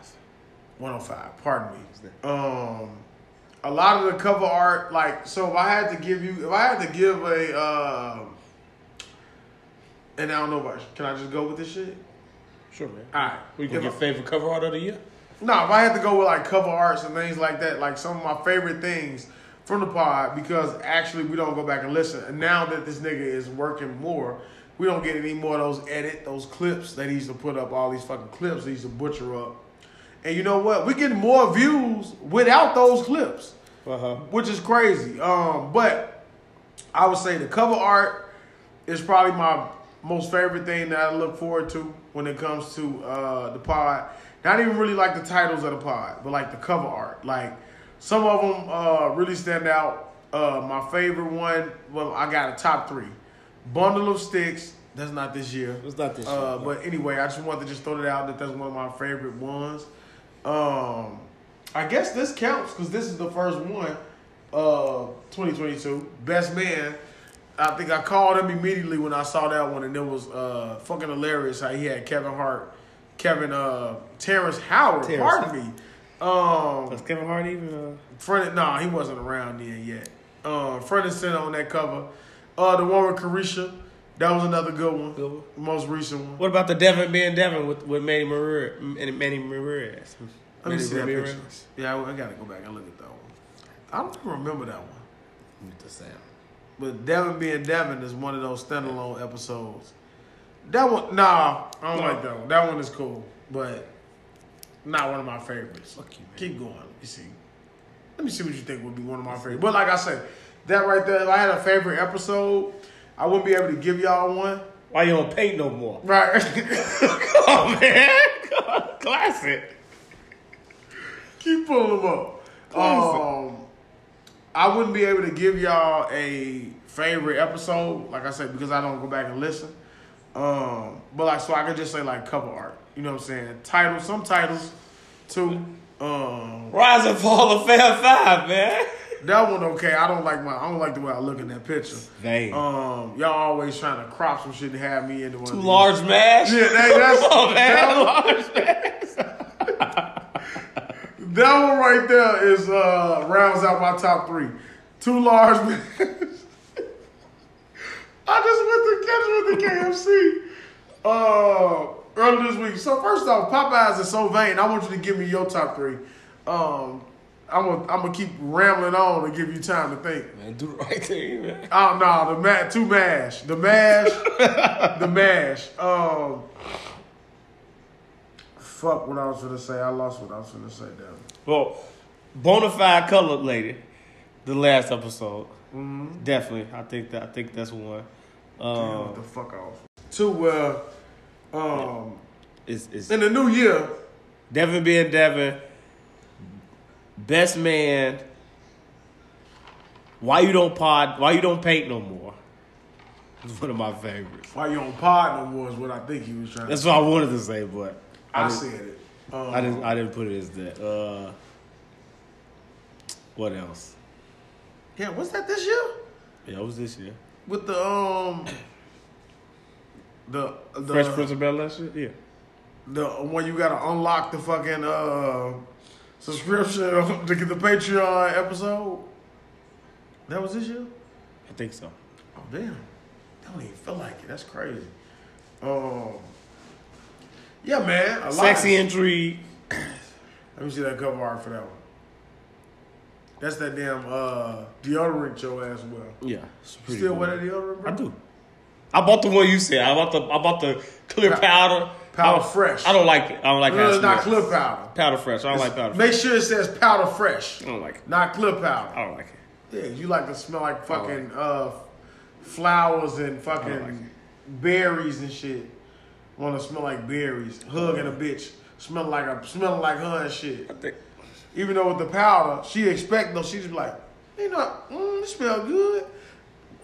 105, pardon me. A lot of the cover art, like, so if I had to give a and I don't know about, can I just go with this shit? Sure, man. All right. We can give your favorite cover art of the year? No, if I had to go with like cover arts and things like that, like some of my favorite things from the pod, because actually we don't go back and listen. And now that this nigga is working more, we don't get any more of those clips that he used to put up, all these fucking clips he used to butcher up. And you know what? We get more views without those clips, which is crazy. But I would say the cover art is probably my most favorite thing that I look forward to when it comes to the pod. Not even really like the titles of the pod, but like the cover art. Like, some of them really stand out. My favorite one, well, I got a top three. Bundle of Sticks. That's not this year. It's not this year. But anyway, I just wanted to just throw it out that that's one of my favorite ones. I guess this counts because this is the first one of 2022. Best Man. I think I called him immediately when I saw that one, and it was fucking hilarious how he had Kevin Hart, Terrence Howard. Pardon me. Was Kevin Hart even? He wasn't around then yet. Front and center on that cover. The one with Caresha, that was another good one. The most recent one. What about the Devin with Manny Ramirez? Let me see that picture. Yeah, I gotta go back and look at that one. I don't even remember that one. The sound. But Devin is one of those standalone episodes. That one, I don't like that one. That one is cool, but not one of my favorites. Fuck you, man. Keep going. Let me see what you think would be one of my favorites. But like I said, that right there, if I had a favorite episode, I wouldn't be able to give y'all one. Why you don't paint no more? Right. Come on, man. Classic. Keep pulling them up. I wouldn't be able to give y'all a favorite episode, like I said, because I don't go back and listen. But like, so I could just say like cover art. You know what I'm saying? Titles, some titles, too. Rise and Fall of Fair Five, man. That one okay. I don't like the way I look in that picture. Dang. Y'all always trying to crop some shit and have me into one. Too large mash. Yeah, that's on, man. Too large mash. That one right there is rounds out my top three. Too large mash. I just went to catch with the KFC. Earlier this week. So first off, Popeyes is so vain. I want you to give me your top three. I'm gonna keep rambling on to give you time to think. Man, do the right thing, man. Oh no, the mash. Fuck what I was gonna say. I lost what I was gonna say. Damn. Well, bonafide colored lady, the last episode. Mm-hmm. Definitely, I think that's one. Damn, what the fuck off. Two, it's in the new year. Devin being Devin. Best Man. Why you don't paint no more? It's one of my favorites. Why you don't pod no more is what I think he was trying to say. That's what I wanted to say, but I said it. I didn't put it as that. What else? Yeah, was that this year? Yeah, it was this year. With the the Fresh Prince of Bel-Air shit? Yeah. The one you gotta unlock the fucking subscription to get the Patreon episode. That was this year? I think so. Oh, damn. That don't even feel like it. That's crazy. Yeah, man. A Sexy lot. Intrigue. Let me see that cover art for that one. That's that damn deodorant your ass well. Yeah. Still wear that deodorant, bro? I do. I bought the one you said. I bought the clear powder. Powder fresh. I don't like it. No, it's not clear powder. Powder fresh. I don't like powder fresh. Make sure it says powder fresh. I don't like it. Not clear powder. I don't like it. Yeah, you like to smell like fucking flowers and fucking berries and shit. Want to smell like berries. Hugging a bitch. Smelling like her and shit. I think. Even though with the powder, she expect though, she just be like, you know, this smell good.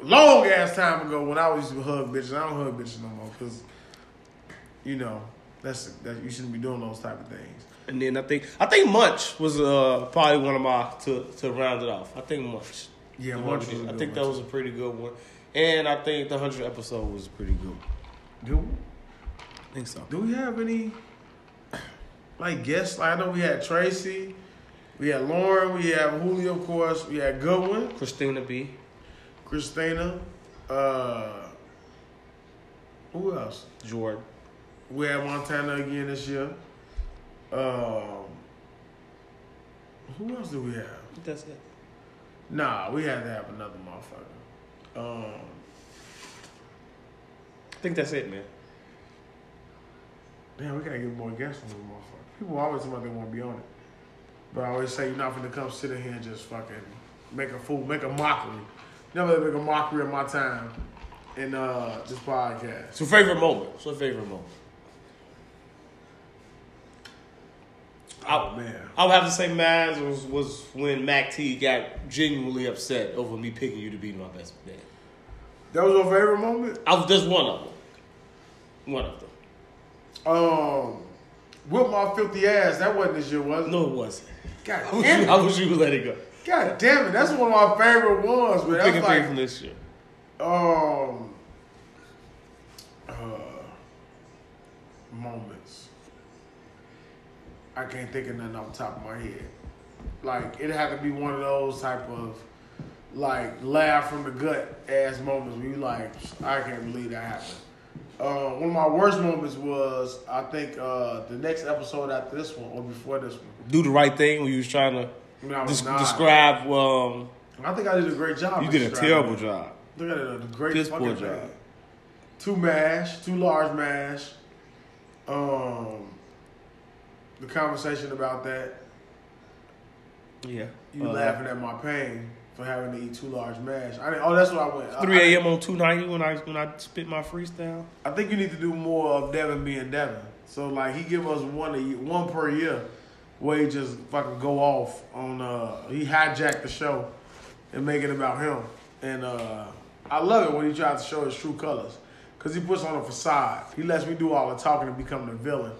Long ass time ago when I used to hug bitches, I don't hug bitches no more because, you know, that you shouldn't be doing those type of things. And then I think Munch was probably one of my to round it off. I think Munch. Yeah, Munch. Was a good I think that was a pretty good one, and I think the 100th episode was pretty good. I think so. Do we have any like guests? Like, I know we had Tracy. We had Lauren, we have Julio, of course. We had Goodwin. Christina. Who else? Jordan. We had Montana again this year. Who else do we have? That's it. Nah, we had to have another motherfucker. I think that's it, man. Damn, we gotta get more guests on this motherfucker. People always think they want to be on it. But I always say, you're not finna come sit in here and just fucking make a mockery. Never make a mockery of my time in this podcast. It's your favorite moment. Oh, man. I would have to say mine was when Mac T got genuinely upset over me picking you to be my best man. That was your favorite moment? I was just one of them. With my filthy ass, that wasn't this year, was it? No, it wasn't. God damn it. I wish you would let it go. God damn it. That's one of my favorite ones. But that's like from this year. Moments. I can't think of nothing off the top of my head. Like, it had to be one of those type of, like, laugh from the gut ass moments where you like, I can't believe that happened. One of my worst moments was, I think, the next episode after this one or before this one. Do the right thing when you was trying to describe. I think I did a great job. You did a terrible job. I think I did a great fucking job. Too large mash. The conversation about that. Yeah. You laughing at my pain for having to eat too large mash. That's what I went. 3 a.m. on 290 when I spit my freestyle. I think you need to do more of Devin being Devin. So like he give us one per year, where he just fucking go off on. He hijacked the show and make it about him. And I love it when he tries to show his true colors, cause he puts on a facade. He lets me do all the talking and become the villain.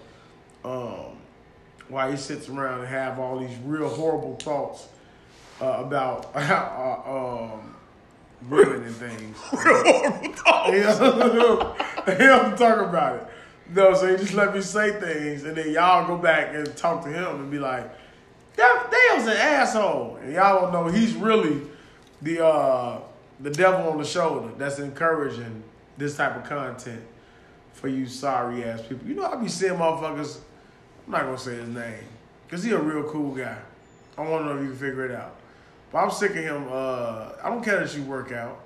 While he sits around and have all these real horrible thoughts. About ruining things. Real horrible thoughts. Him talk about it. No, so he just let me say things, and then y'all go back and talk to him and be like, "That was an asshole," and y'all don't know he's really the devil on the shoulder that's encouraging this type of content for you sorry ass people. You know I be seeing motherfuckers. I'm not gonna say his name because he a real cool guy. I want to know if you can figure it out. But I'm sick of him. I don't care that you work out.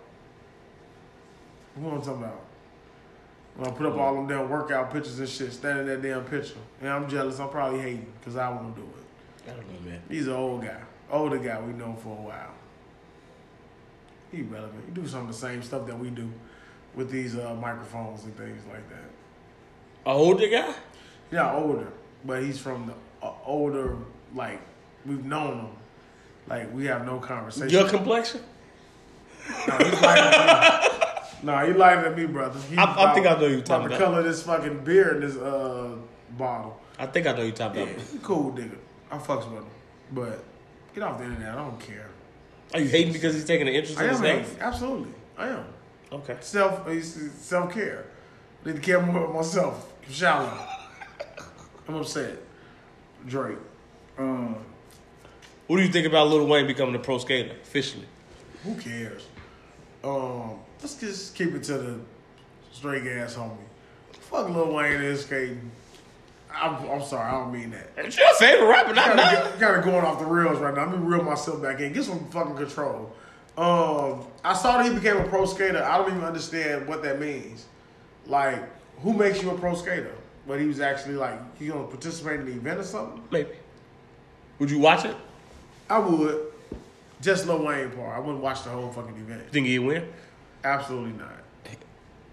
Who am I talking about? I'm going to put up all them damn workout pictures and shit, standing in that damn picture. And I'm jealous. I'm probably hating because I won't do it. I don't know, man. He's an old guy. Older guy we've known for a while. He relevant. He do some of the same stuff that we do with these microphones and things like that. An older guy? Yeah, older. But he's from the older, like, we've known him. Like, we have no conversation. Your complexion? No, he's like... No, he lighter than me, brother. I think I know you're talking about. The color of this fucking beer in this bottle. I think I know you're talking about. He's cool, nigga. I fucks with him. But get off the internet. I don't care. Are you hating because he's taking an interest in his name? Absolutely. I am. Okay. Self-care. I need to care more about myself. I'm shallow. I'm upset. Drake. What do you think about Lil Wayne becoming a pro skater, officially? Who cares? Let's just keep it to the straight ass homie. Fuck Lil Wayne and his skating. I'm sorry, I don't mean that. It's your favorite rapper, not mine. Kind of going off the rails right now. I'm gonna reel myself back in. Get some fucking control. I saw that he became a pro skater. I don't even understand what that means. Like, who makes you a pro skater? But he was actually like, he gonna participate in the event or something? Maybe. Would you watch it? I would. Just Lil Wayne part. I wouldn't watch the whole fucking event. You think he'd win? Absolutely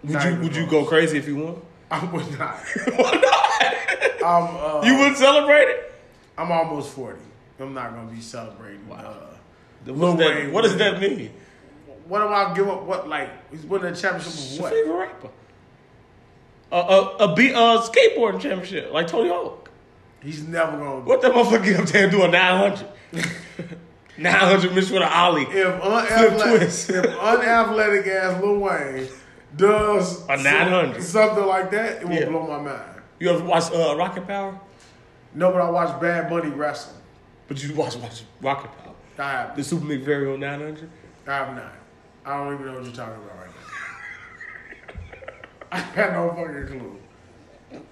not. Would you go crazy if you won? I would not. Why not? You wouldn't celebrate it? I'm almost 40. I'm not going to be celebrating. Wow. What does that mean? What do I give up? What, like, he's winning a championship of what? Your favorite rapper. A skateboarding championship, like Tony Hawk. He's never going to. What that motherfucker get up there and do a 900? 900 miss with an ollie. If unathletic ass Lil Wayne does a 900 something like that, it will blow my mind. You ever watch Rocket Power? No, but I watched Bad Bunny wrestle. But you watch Rocket Power? I have. The Super McVary on 900? I have not. I don't even know what you're talking about right now. I have no fucking clue.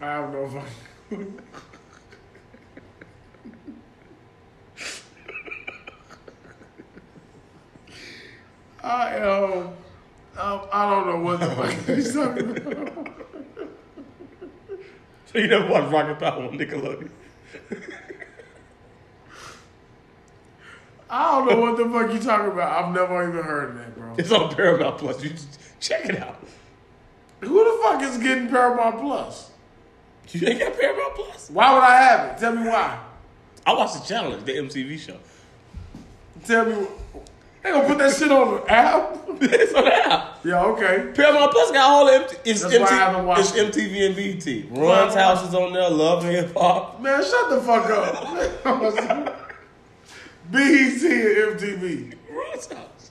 I have no fucking clue. I don't know what the fuck he's talking about. So you never watched Rocket Power on Nickelodeon? I don't know what the fuck you talking about. I've never even heard of that, bro. It's on Paramount Plus. You just check it out. Who the fuck is getting Paramount Plus? You ain't got Paramount Plus? Why would I have it? Tell me why. I watched The Challenge, the MTV show. Tell me why. They gonna put that shit on the app? It's on the app. Yeah, okay. Paramount Plus got all the It's MTV and BT. Ron's House is on there. Love and Hip Hop. Man, shut the fuck up. BT and MTV. Ron's House.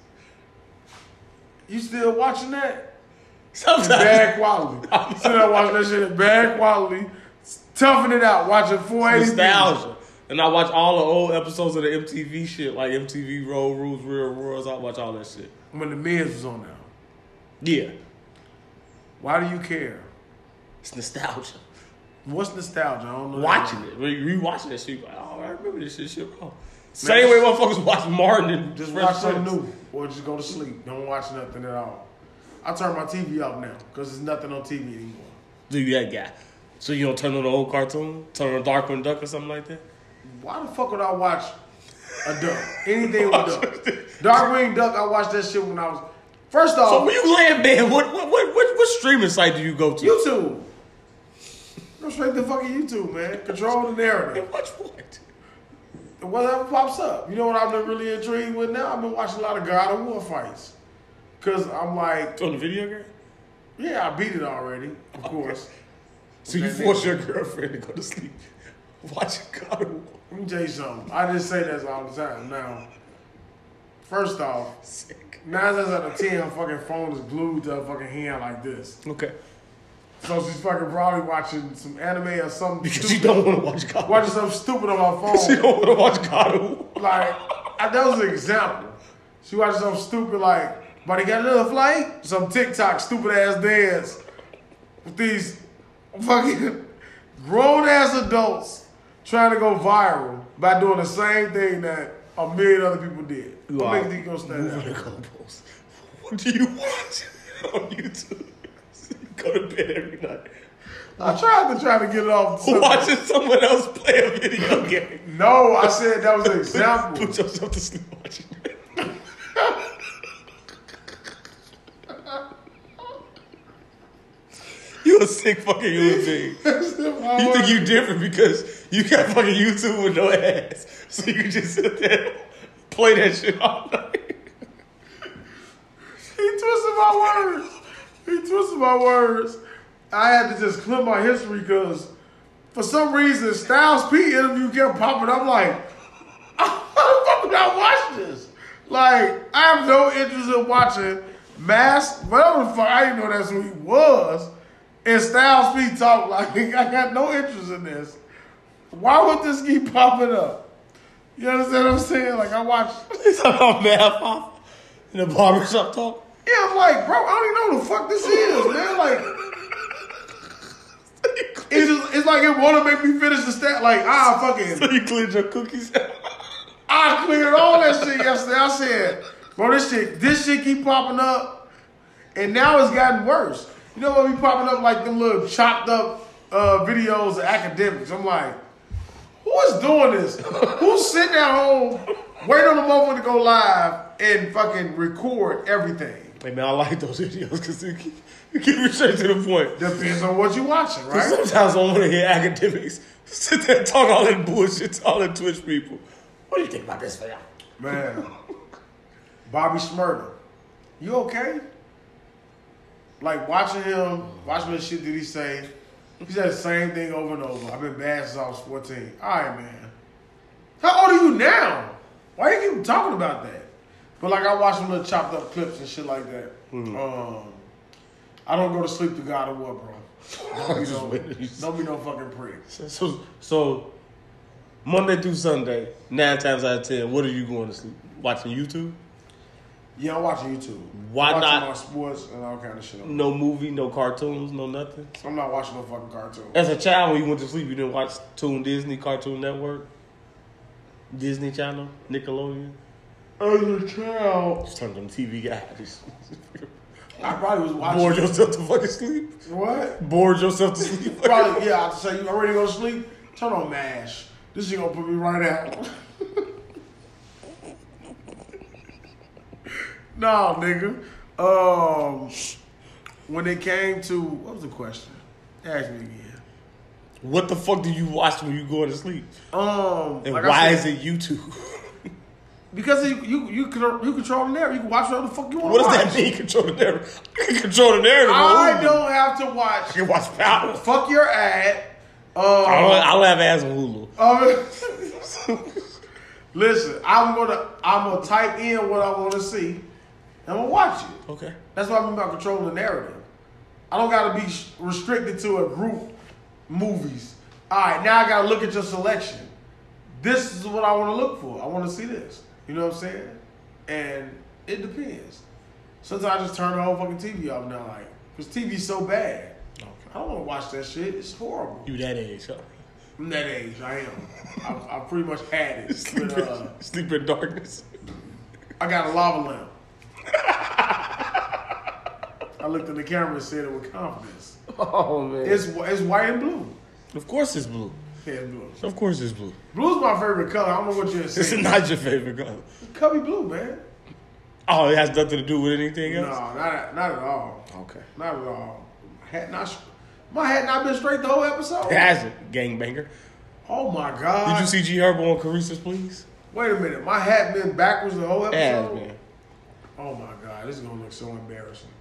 You still watching that? Sometimes. In bad quality. Still not watching that shit in bad quality. Toughing it out. Watching 480. Nostalgia. And I watch all the old episodes of the MTV shit, like MTV Road Rules, Real Worlds. I watch all that shit. When The Miz was on now. Yeah. Why do you care? It's nostalgia. What's nostalgia? I don't know. Watching it. Rewatching that shit. Like, oh, I remember this shit. Shit, bro. Same way motherfuckers watch Martin and just watch something new. Or just go to sleep. Don't watch nothing at all. I turn my TV off now because there's nothing on TV anymore. Dude, that guy. So you don't turn on the old cartoon? Turn on Darkwing and Duck or something like that? Why the fuck would I watch a duck? Anything with duck. Darkwing Duck, I watched that shit when I was... First off... So when you lay in bed, what streaming site do you go to? YouTube. Go straight to fucking YouTube, man. Control the narrative. And watch what? Whatever pops up. You know what I've been really intrigued with now? I've been watching a lot of God of War fights. Because I'm like... On the video game? Yeah, I beat it already, of course. So you force your girlfriend to go to sleep. Watch God of War. Let me tell you something. I just say that all the time. Now, first off, 9 times out of 10, her fucking phone is glued to her fucking hand like this. Okay. So she's fucking probably watching some anime or something. Because she don't want to watch God of War. Watching something stupid on her phone. She don't want to watch God of War. Like, that was an example. She watching something stupid like, buddy got another flight? Some TikTok stupid ass dance with these fucking grown ass adults. trying to go viral by doing the same thing that a million other people did. Wow. What makes you go stand out? What do you watch on YouTube? Go to bed every night. I tried to get it off. Watching someone else play a video game. No, I said that was an example. Put yourself to sleep watching it. You a sick fucking human being. You think you different because you got fucking YouTube with no ass, so you can just sit there and play that shit all night. He twisted my words. I had to just clip my history because for some reason Styles P interview kept popping up. I'm like, how the fuck did I watch this? Like, I have no interest in watching Mask, whatever the fuck. I didn't know that's who he was. And Styles P talk like, I got no interest in this. Why would this keep popping up? You understand what I'm saying? Like, I watched. He's talking about Math Pop in the barbershop talk. Yeah, I'm like, bro, I don't even know who the fuck this is, man. Like, it's like it want to make me finish the stat. Like, I fucking. So you cleared your cookies out? I cleared all that shit yesterday. I said, bro, this shit keep popping up. And now it's gotten worse. You know what be popping up? Like them little chopped up videos of academics. I'm like, who is doing this? Who's sitting at home, waiting on the moment to go live and fucking record everything? Hey, man, I like those videos because you keep me straight to the point. Depends on what you're watching, right? Sometimes I don't want to hear academics sit there and talk all that bullshit to all the Twitch people. What do you think about this, man? Man, Bobby Smyrna, you okay? Like, watching the shit that he say. He said the same thing over and over. I've been bad since I was 14. All right, man. How old are you now? Why you keep talking about that? But, like, I watch them little chopped up clips and shit like that. I don't go to sleep to God or what, bro. Don't be no fucking prick. So, Monday through Sunday, 9 times out of 10, what are you going to sleep? Watching YouTube? Yeah, I'm watching YouTube. Why not? I'm watching my sports and all kind of shit. No movie, no cartoons, no nothing? I'm not watching no fucking cartoons. As a child, when you went to sleep, you didn't watch Toon Disney, Cartoon Network, Disney Channel, Nickelodeon? As a child. Just turned on TV guys. I probably was watching. Bored yourself to fucking sleep? What? Bored yourself to sleep? Probably, yeah. I say, you already gonna sleep? Turn on MASH. This shit gonna put me right out. Nah, nigga. When it came to, what was the question? Ask me again. What the fuck do you watch when you go to sleep? And like why said, is it YouTube? Because you control the narrative. You can watch whatever the fuck you want to watch. What does that mean, control the narrative? I can control the narrative. I don't have to watch. I can watch Power. Fuck your ad. I'll have ads on Hulu. Listen, I'm gonna type in what I want to see, and I'm going to watch it. Okay. That's what I mean by controlling the narrative. I don't got to be restricted to a group movies. All right, now I got to look at your selection. This is what I want to look for. I want to see this. You know what I'm saying? And it depends. Sometimes I just turn the whole fucking TV off now, like, because TV's so bad. Okay. I don't want to watch that shit. It's horrible. You that age, huh? I'm that age. I am. I pretty much had it. Sleep in darkness. I got a lava lamp. I looked in the camera and said it with confidence. Oh, man. It's white and blue. Of course it's blue. Yeah, it's blue. Of course it's blue. Blue's my favorite color. I don't know what you're saying. It's not your favorite color. It's cubby blue, man. Oh, it has nothing to do with anything else? No, not at all. Okay. Not at all. My hat not been straight the whole episode. It hasn't, gangbanger. Oh my God. Did you see G Herbo on Caresha Please? Wait a minute. My hat been backwards the whole episode? It has been. Oh my God. This is going to look so embarrassing.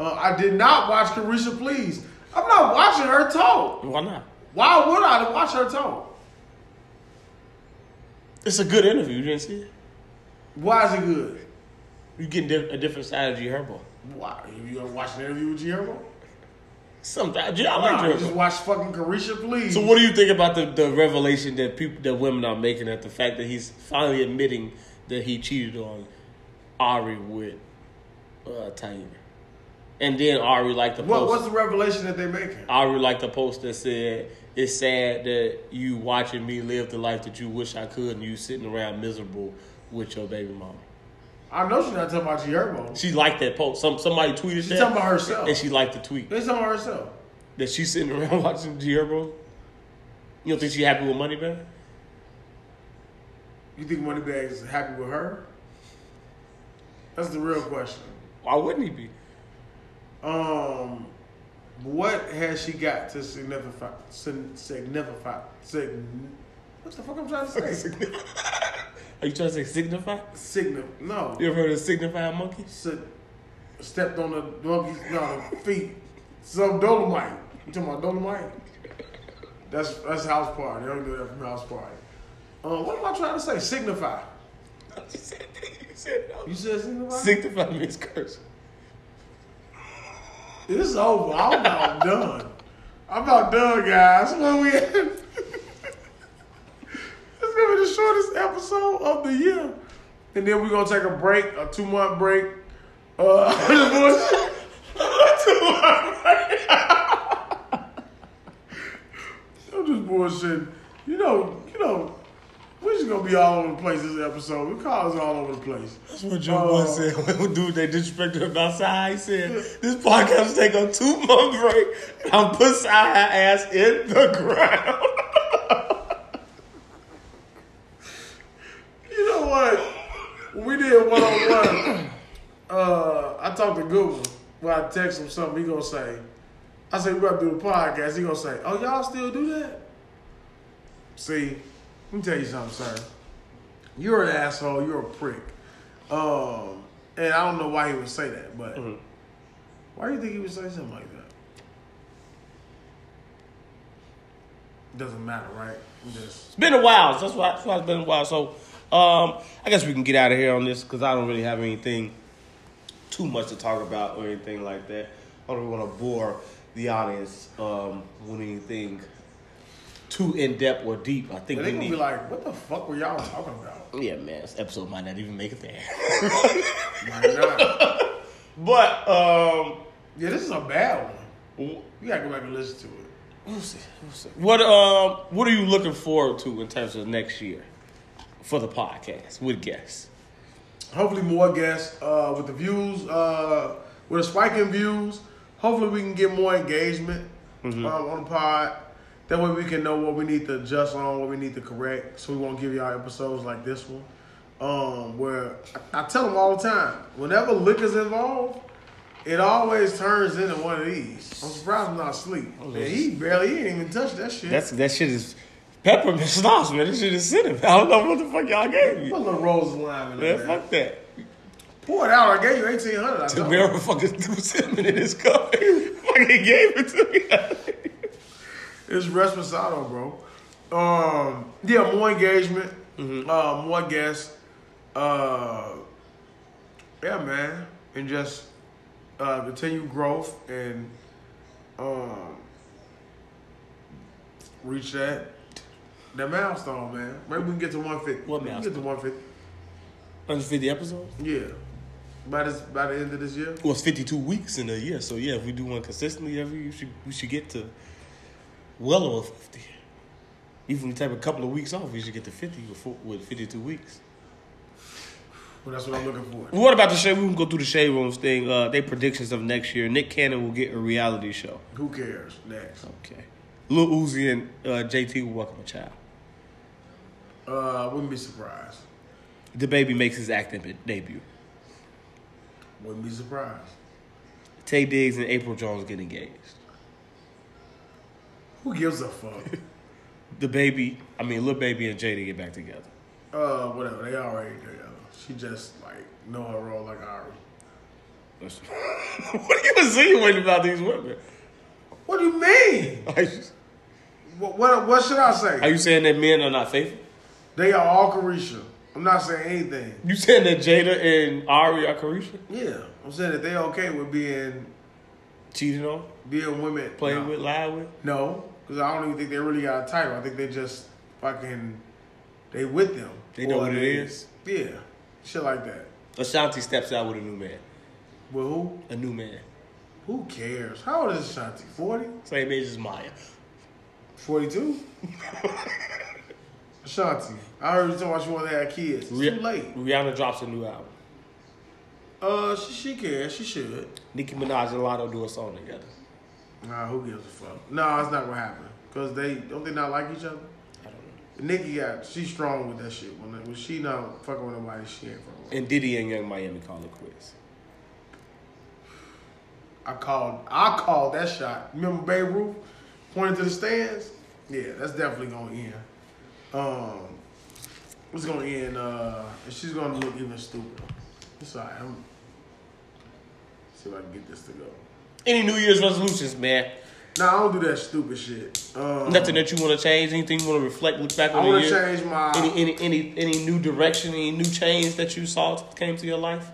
I did not watch Caresha Please. I'm not watching her talk. Why not? Why would I watch her talk? It's a good interview. You didn't see it? Why is it good? You get a different side of G Herbo. Why? You ever watch an interview with G Herbo? Sometimes. Yeah, I like G Herbo. Just watch fucking Caresha Please. So what do you think about the revelation that women are making at the fact that he's finally admitting that he cheated on Ari with Taylor? And then Ari liked the post. What's the revelation that they're making? Ari liked the post that said, it's sad that you watching me live the life that you wish I could and you sitting around miserable with your baby mama. I know she's not talking about G Herbo. She liked that post. Somebody tweeted that. She's talking about herself. And she liked the tweet. It's talking about herself. That she's sitting around watching G Herbo? You don't think she's happy with Moneybag? You think Moneybag is happy with her? That's the real question. Why wouldn't he be? What has she got to Are you trying to say signify? No. You ever heard of signifying monkey? Stepped on the monkey's feet. Some Dolomite. You talking about Dolomite? That's house party. They don't do that from house party. What am I trying to say? Signify. No, you said that. You said no. You said signify? Signify means curse. It's over. I'm about done. I'm about done, guys. Where we at? It's gonna be the shortest episode of the year, and then we're gonna take a break, a 2 month break. 2 month break. I'm just bullshitting. You know. We're just gonna be all over the place this episode. We call us all over the place. That's what Joe Bud said. When dude, they disrespected him about Sahai. He said, this podcast take a 2 month break and I'm put Sahai ass in the ground. You know what? When we did 1-on-1, I talked to Google. When I text him something, he gonna say, I said, we gotta do the podcast. He gonna say, oh, y'all still do that? See, let me tell you something, sir. You're an asshole. You're a prick. And I don't know why he would say that, but why do you think he would say something like that? Doesn't matter, right? It's been a while. That's why it's been a while. So I guess we can get out of here on this because I don't really have anything too much to talk about or anything like that. I don't want to bore the audience with anything too in-depth or deep. I think they're going to be like, what the fuck were y'all talking about? Yeah, man. This episode might not even make it there. Might not. But, yeah, this is a bad one. You got to go back and listen to it. We'll see. What are you looking forward to in terms of next year for the podcast with guests? Hopefully more guests with the views, with a spike in views. Hopefully we can get more engagement on the pod. That way we can know what we need to adjust on, what we need to correct, so we won't give y'all episodes like this one. Where I tell them all the time, whenever liquor's involved, it always turns into one of these. I'm surprised I'm not asleep. Man, he ain't even touched that shit. That shit is peppermint schnapps, man. That shit is cinnamon. I don't know what the fuck y'all gave me. Put a little rose lime in there. Man, fuck that. Pour it out. I gave you $1,800. Tamara fucking threw cinnamon in his cup. He fucking gave it to me. It's Responsado, bro. Yeah, more engagement, more guests. Yeah, man. And just continue growth and reach that milestone, man. Maybe we can get to 150. What milestone? We can get to 150. 150 episodes? Yeah. By the end of this year? Well, it's 52 weeks in a year. So, yeah, if we do one consistently every year, we should get to well over 50. Even if we take a couple of weeks off, we should get to 50 with 52 weeks. Well, that's what I'm looking for. What about the shade? We can go through the shade rooms thing. They predictions of next year. Nick Cannon will get a reality show. Who cares? Next. Okay. Lil Uzi and JT will welcome a child. Wouldn't be surprised. The baby makes his acting debut. Wouldn't be surprised. Tay Diggs and April Jones get engaged. Who gives a fuck? Lil Baby and Jada get back together. Whatever. They already together. She just, know her role like Ari. What are you insinuating about these women? What do you mean? What should I say? Are you saying that men are not faithful? They are all Caresha. I'm not saying anything. You saying that Jada and Ari are Caresha? Yeah. I'm saying that they okay with being cheated on? Being women. Playing with, lying with? No. Because I don't even think they really got a type. I think they just fucking, they with them. They know what it is? Yeah. Shit like that. Ashanti steps out with a new man. With who? A new man. Who cares? How old is Ashanti? 40? Same age as Maya. 42? Ashanti. I heard you talking about you want to have kids. It's too late. Rihanna drops a new album. She can. She should. Nicki Minaj and Lotto do a song together. Nah, who gives a fuck? Nah, it's not gonna happen. Cause they not like each other. I don't know. Nicki she's strong with that shit. When she not fucking with nobody, she ain't fucking with. And Diddy and Young Miami call it quits. I called that shot. Remember Babe Ruth pointing to the stands? Yeah, that's definitely gonna end. It's gonna end. And she's gonna look even stupider. It's alright. I'm see if I can get this to go. Any New Year's resolutions, man? Nah, I don't do that stupid shit. Nothing that you want to change? Anything you want to reflect, look back on the year? I want to change my... Any new direction, any new change that you saw came to your life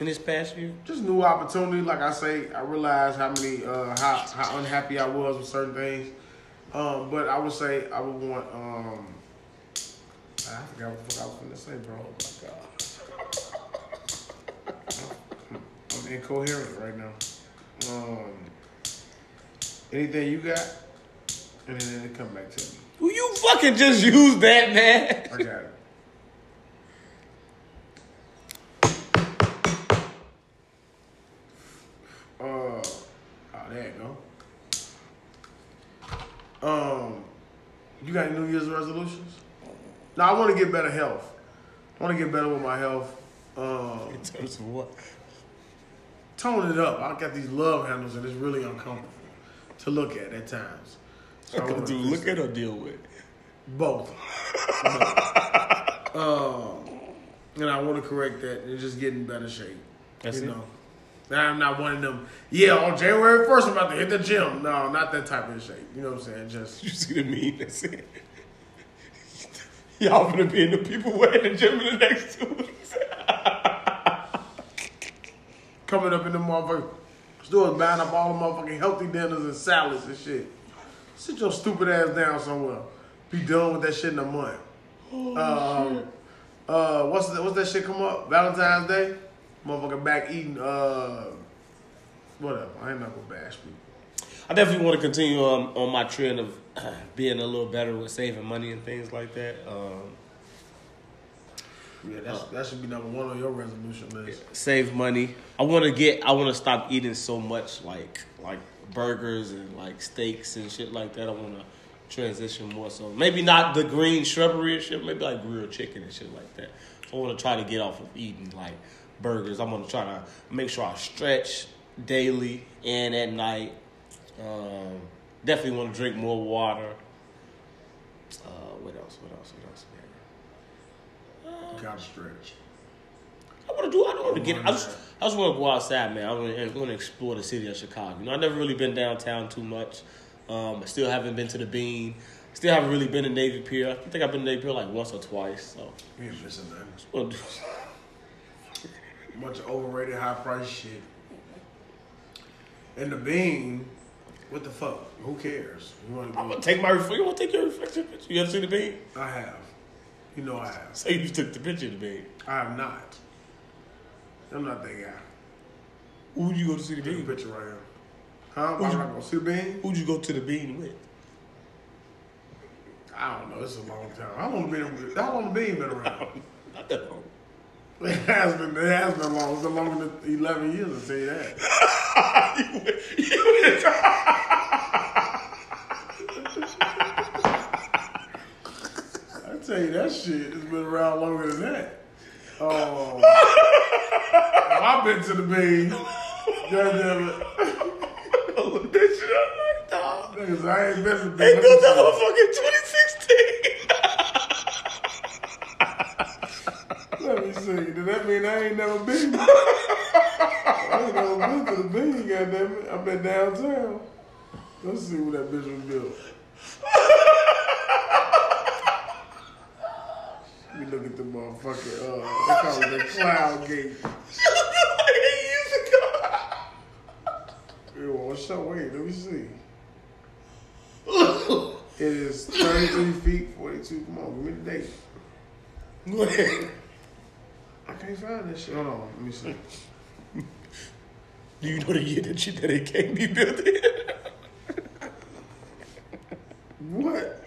in this past year? Just new opportunity. Like I say, I realized how unhappy I was with certain things. But I would say I would want... I forgot what I was going to say, bro. Oh, my God. I'm incoherent right now. Anything you got? And then it come back to me. Will you fucking just use that, man? I got it. There you go. You got any New Year's resolutions? No, I want to get better health. I want to get better with my health. In terms of what? Tone it up. I got these love handles and it's really uncomfortable to look at times. So I do look at or deal with? Both. And I want to correct that and just get in better shape. That's you know. I'm not one of them, on January 1st I'm about to hit the gym. No, not that type of shape. You know what I'm saying? Just you see the meme that said y'all gonna be in the people way in the gym in the next 2 weeks. Coming up in the motherfucking stores, buying up all the motherfucking healthy dinners and salads and shit. Sit your stupid ass down somewhere. Be done with that shit in a month. Oh, shit. What's that shit come up? Valentine's Day? Motherfucking back eating, whatever. I ain't not gonna bash people. I definitely want to continue on my trend of being a little better with saving money and things like that. That should be number one on your resolution list. Save money. I want to stop eating so much like burgers and like steaks and shit like that. I want to transition more so. Maybe not the green shrubbery and shit. Maybe like grilled chicken and shit like that. So I want to try to get off of eating like burgers. I'm going to try to make sure I stretch daily and at night. Definitely want to drink more water. What else? Gotta stretch. I just want to go outside, man. I want to explore the city of Chicago. You know, I've never really been downtown too much. I still haven't been to the Bean. Still haven't really been to Navy Pier. I think I've been to Navy Pier like once or twice. So we ain't missing nothing. Bunch of overrated, high price shit. And the Bean, what the fuck? Who cares? I'm gonna take my reflection. You want to take your reflection picture? You ever see the Bean? I have. You know I have. So you took the picture of the Bean? I have not. I'm not that guy. Who you go to see the Bean? Take a picture right here. Huh? I'm not gonna see the Bean? Who'd you go to the Bean with? I don't know. It's a long time. How long the Bean been around? Not that long. It has been long. It's been longer than 11 years, I'll tell you that. Tell you that shit has been around longer than that. I've been to the Bean. Goddamn it. I looked that shit up like, dog. Niggas, I ain't been to the Bean. They built that motherfucker in 2016. Let me see. Did that mean I ain't never been? I ain't never been to the Bean, goddamn it. I've been downtown. Let's see what that bitch was built. Let me look at the motherfucker. They call it the Cloud Gate. She looked like 8 years ago. Wait, let me see. It is 33 feet, 42. Come on, give me the date. Wait. I can't find that shit. Hold on, let me see. Do you know the year that it came be built in? What?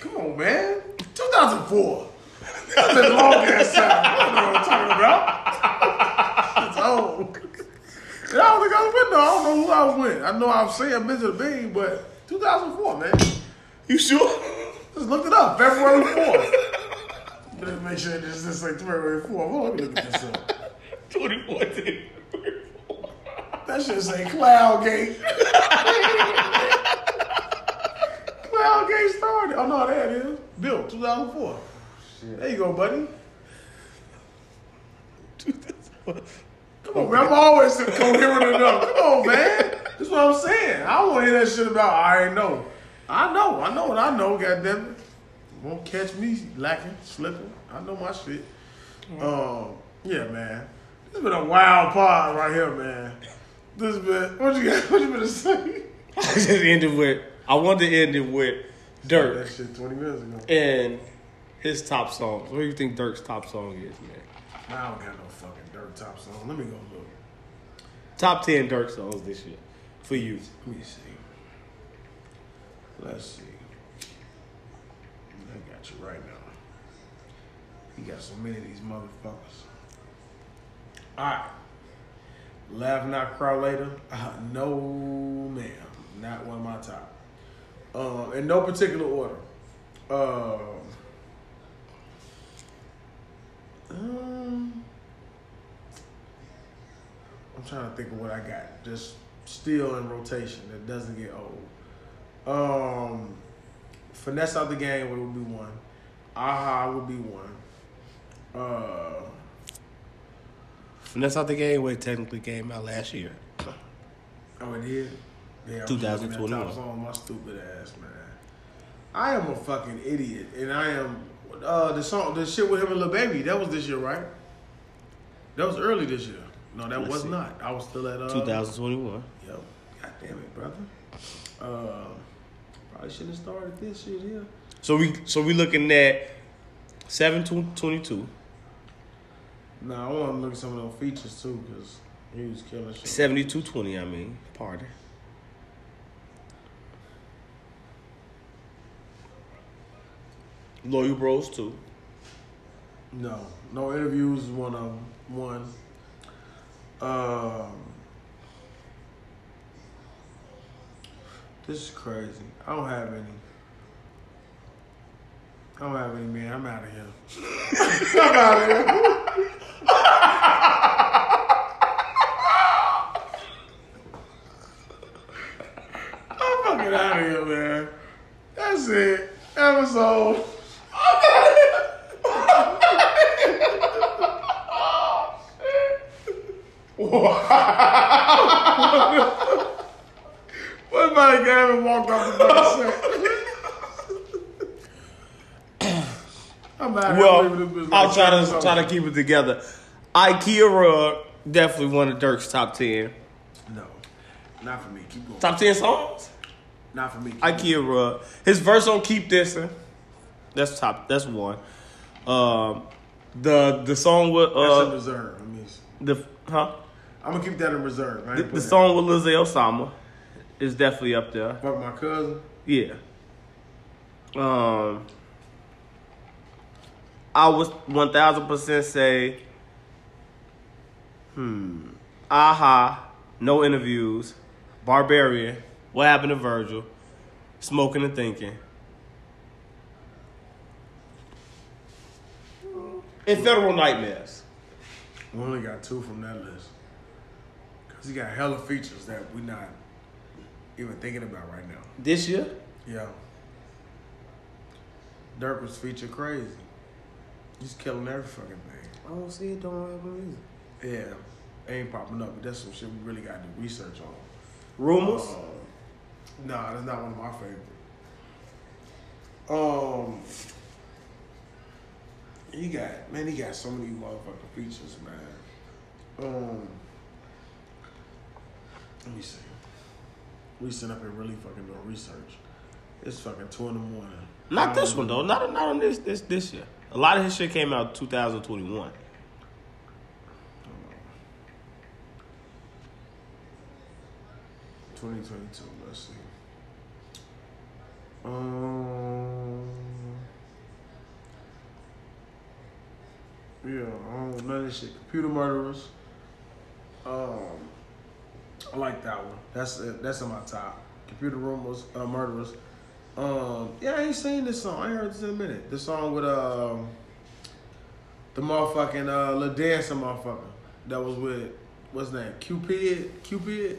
Come on, man. 2004. That's a long ass time. I don't know what I'm talking about. It's old. And I don't think I was with, though. I don't know who I was with. I know I've seen a bitch of the bean, but 2004, man. You sure? Just looked it up. February 4th. Let's make sure it's just like February 4th. Well, let me look at this up. 2014. That shit say Cloudgate. Cloudgate started. Oh, no, there it is. Built 2004. Shit. There you go, buddy. 2004. Come on, man. I'm always coherent enough. Come on, man. That's what I'm saying. I don't want to hear that shit about I ain't know. I know what I know, goddammit. Won't catch me lacking, slipping. I know my shit. Yeah, man. This has been a wild pod right here, man. This been what you been to say? I just ended with Durk. That shit 20 minutes ago. And his top songs. What do you think Durk's top song is, man? I don't got no fucking Durk top song. Let me go look. Top 10 Durk songs this year. For you. Let me see. Let's see. I got you right now. You got so many of these motherfuckers. Alright. Laugh Not Cry Later. No, ma'am. Not one of my top. In no particular order. I'm trying to think of what I got. Just still in rotation that doesn't get old. Finesse Out the Game would be one. Aha would be one. Finesse Out the Game would technically came out last year. Oh, it did? Yeah, 2021. That song, my stupid ass, man. I am a fucking idiot, and I am the shit with him and Lil Baby. That was this year, right? That was early this year. No, that was not. I was still at 2021. Yo, goddamn it, brother. Probably should have started this shit here. Yeah. So we looking at 7/22. Nah, I want to look at some of those features too, cause he was killing shit. 72/20, I mean, Party. Loyal Bros 2. No Interviews is one of them. One. This is crazy. I don't have any, man. I'm out of here. I'm out of here. I'm fucking out of here, man. That's it. Episode. What if I got him walked off the fucking set? I'm out of here. Well, I'll try to keep it together. IKEA rug, definitely one of Durk's top 10. No, not for me. Keep going. Top 10 songs? Not for me. IKEA rug. His verse on Keep Dissing. That's top. That's one. The song with that's in reserve. I mean, I'm gonna keep that in reserve. The song with Lizzie Osama is definitely up there. Fuck My Cousin. Yeah. I would 1000% say. Aha. No Interviews. Barbarian. What Happened to Virgil. Smoking and Thinking. And Federal Nightmares. We only got two from that list. Because he got hella features that we not even thinking about right now. This year? Yeah. Durk was featured crazy. He's killing every fucking thing. I don't see it. Don't have music. Yeah. They ain't popping up. But that's some shit we really got to do research on. Rumors? Nah, that's not one of my favorites. He got so many motherfucking features, man. Let me see. We sit up and really fucking doing research. It's fucking 2 a.m. Not this one though. Not on this year. A lot of his shit came out 2021. 2022. Let's see. Yeah, I don't know none of this shit. Computer Murderers. I like that one. That's in my top. Computer Rumors, Murderers. Yeah, I ain't seen this song. I ain't heard this in a minute. The song with the motherfucking little dancing motherfucker that was with what's his name? Cupid?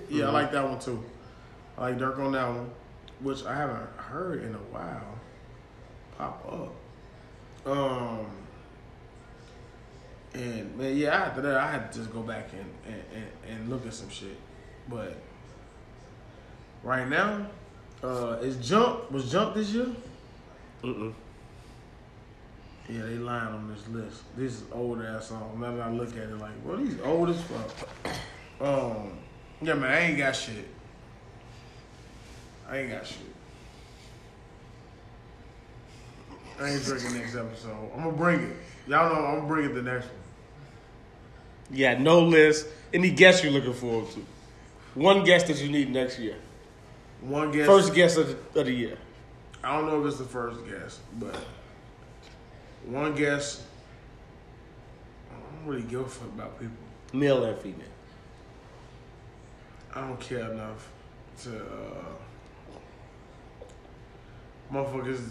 Yeah, I like that one too. I like Durk on that one, which I haven't heard in a while pop up. And man, yeah, after that I had to just go back and look at some shit. But right now, is Jump this year? Yeah, they lying on this list. This is old ass song. Now that I look at it, like, well, these old as fuck. Yeah, man, I ain't got shit. I ain't drinking next episode. I'm gonna bring it. Y'all know I'm gonna bring it the next one. Yeah, no list. Any guests you're looking forward to? One guest that you need next year. One guest. First guest of the year. I don't know if it's the first guest, but one guest. I don't really give a fuck about people. Male and female. I don't care enough to motherfuckers.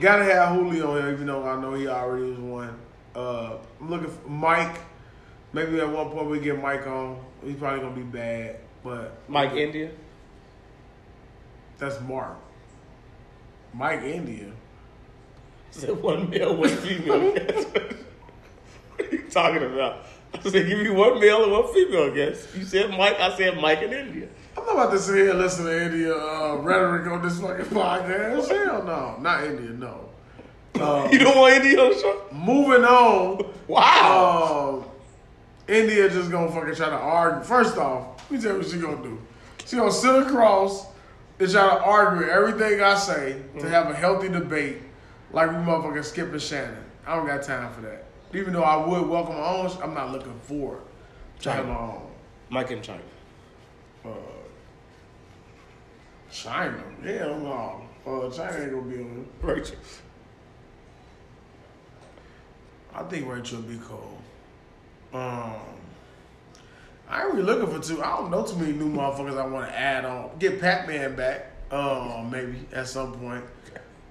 Gotta have Julio here, even though I know he already was one. I'm looking for Mike. Maybe at one point we get Mike on. He's probably gonna be bad, but Mike India. That's Mark. Mike India. Said one male, one female guest. What are you talking about? I said give me one male and one female guest. You said Mike. I said Mike and India. I'm not about to sit here and listen to India rhetoric on this fucking podcast. Hell no, not India. No. You don't want India on the show. Moving on. Wow. India just gonna fucking try to argue. First off, let me tell you what she gonna do. She gonna sit across and try to argue everything I say to have a healthy debate, like we motherfucking Skip and Shannon. I don't got time for that. Even though I would welcome my own, I'm not looking for China. My own. Mike and China. China? Hell no. China ain't gonna be on it. Rachel. I think Rachel will be cold. I ain't really looking for two. I don't know too many new motherfuckers I want to add on. Get Pac-Man back, maybe at some point.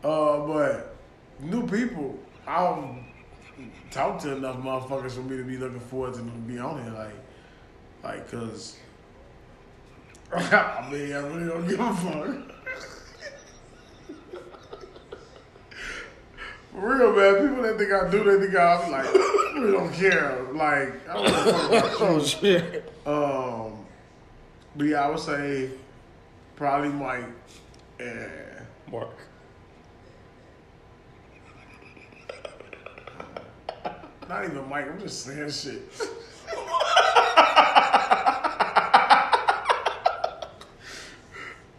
But new people, I don't talk to enough motherfuckers for me to be looking forward to be on here. Like, cause I mean, I really don't give a fuck. For real, man. People that think I do, they think I'm like. I don't care. Like, I don't know about oh, shit. But yeah, I would say probably Mike and Mark. Not even Mike. I'm just saying shit.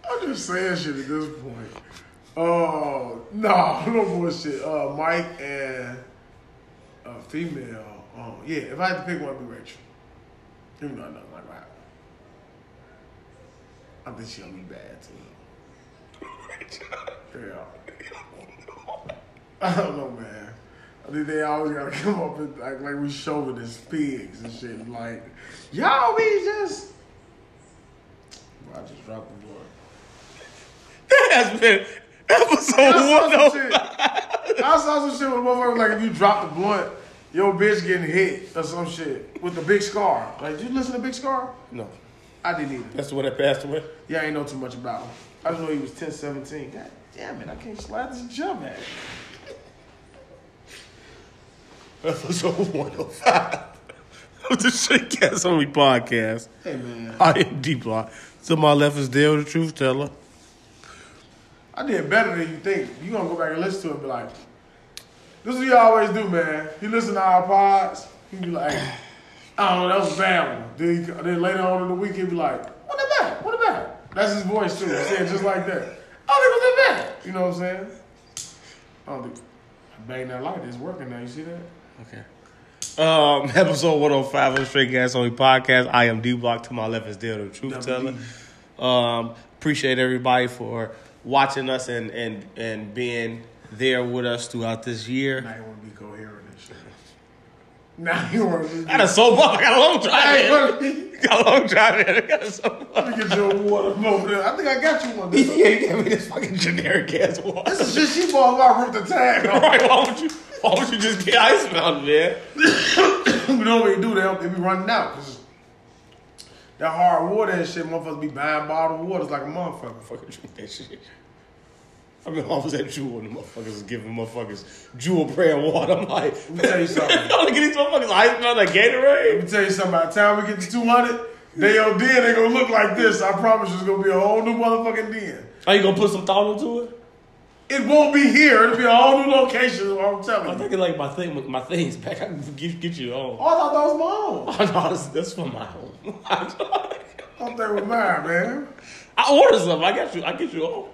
I'm just saying shit at this point. Oh, no bullshit. Mike and female, yeah. If I had to pick one, it'd be Rachel. Even though I know nothing like that. I think she'll be bad too. Rachel. Yeah. I don't know, man. I think they always gotta come up and act like we chauvinist pigs and shit. Like, y'all, we just. I just dropped the board. That has been episode 105. I saw some shit with a motherfucker like if you drop the blunt, your bitch getting hit or some shit with the Big Scar. Like, did you listen to Big Scar? No. I didn't either. That's the one that passed away? Yeah, I ain't know too much about him. I just know he was 10, 17. God damn it, I can't slide this jump at it. That was over 105. The Shitcast Only Podcast. Hey, man. I am D-Block. To my left is Dale, the truth teller. I did better than you think. You gonna go back and listen to it and be like, this is what you always do, man. You listen to our pods, you be like, I don't know, that was a bad one. Then later on in the week, he be like, what about? That's his voice, too. He said just like that. Oh, they was that bad. You know what I'm saying? I don't think, I bang that light. It's working now. You see that? Okay. Episode 105 of the Straight Gas Only Podcast. I am D-Block. To my left is Dale, the Truth Teller. Appreciate everybody for watching us and being there with us throughout this year. Now you want to be coherent and shit. Now you want to be... Got a soapbox. I got a long drive in. Got a soapbox. Let me get you a water moment. I think I got you one. This yeah, you gave me this fucking generic ass water. This is just she bought I ripped the tag off. Right, why don't you just get ice mountain, man? You know what they do? They be running out. That hard water and shit, motherfuckers be buying bottled waters like a motherfucker. Fucking drink that shit. I mean, I was at Jewel and the motherfuckers was giving motherfuckers Jewel brand water. I'm like, let me tell you something. I want to get these motherfuckers ice melt like Gatorade. Let me tell you something. By the time we get to 200, they OD and they going to look like this. I promise you, it's going to be a whole new motherfucking den. Are you going to put some thought into it? It won't be here. It'll be a whole new location. Is what I'm telling you. I'm thinking like my things back. I can get you home. Oh, I thought that was my home. Oh no, that's for my home. I'm there with mine, man. I ordered something. I get you home.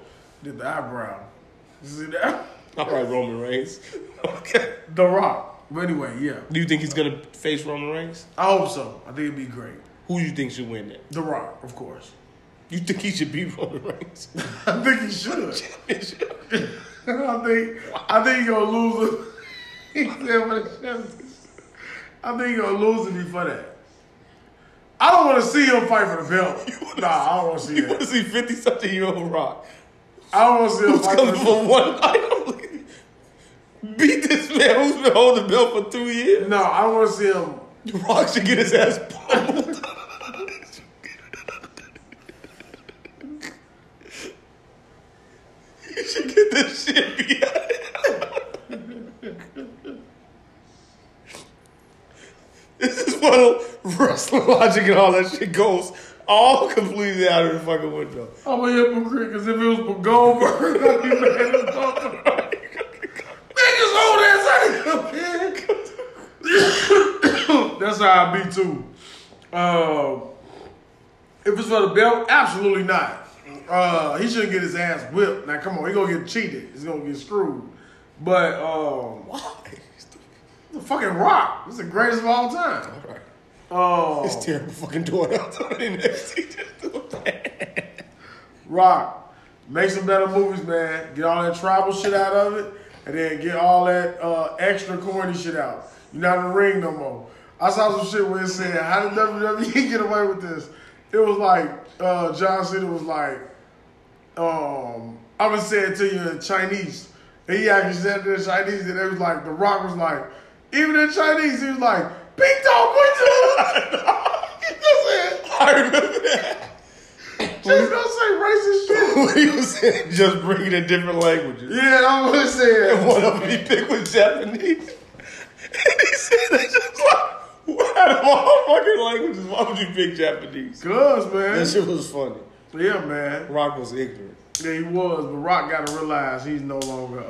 Did the eyebrow? You see that? All right, Roman Reigns. Okay. The Rock. But anyway, yeah. Do you think he's gonna face Roman Reigns? I hope so. I think it'd be great. Who do you think should win that? The Rock, of course. You think he should beat Roman Reigns? I think he should. I think he's gonna lose it. He said what it is. I think he's gonna lose it before that. I don't wanna see him fight for the belt. I don't wanna see that. You wanna see 50-something-year-old Rock. I don't wanna see him fight for one item. Beat this man who's been holding the belt for 2 years. No, I don't wanna see him. Rock should get his ass pummeled. You should get this shit behind him. This is what wrestling logic and all that shit goes all completely out of the fucking window. I'm a hypocrite because if it was for Goldberg, I'd be mad at the fucking niggas. That's how I be too. If it's for the belt, absolutely not. He shouldn't get his ass whipped. Now, come on, he's gonna get cheated. He's gonna get screwed. But why? The fucking Rock. It's the greatest of all time. All right. Oh, it's terrible fucking doing that. Rock, make some better movies, man. Get all that tribal shit out of it, and then get all that extra corny shit out. You're not in the ring no more. I saw some shit where it said, "How did WWE get away with this?" It was like John Cena was like, "I'm gonna say it to you in Chinese." And he actually said it in Chinese, and it was like The Rock was like, even in Chinese, he was like, "Big dog, what you?" I remember that. Just don't say racist shit. What he was saying, just bringing in different languages. Yeah, I'm gonna say it. And one of them he picked was Japanese, and he said that just like. Out of all fucking languages, why would you pick Japanese? Cuz, man. That shit was funny. Yeah, man. Rock was ignorant. Yeah, he was, but Rock got to realize he's no longer,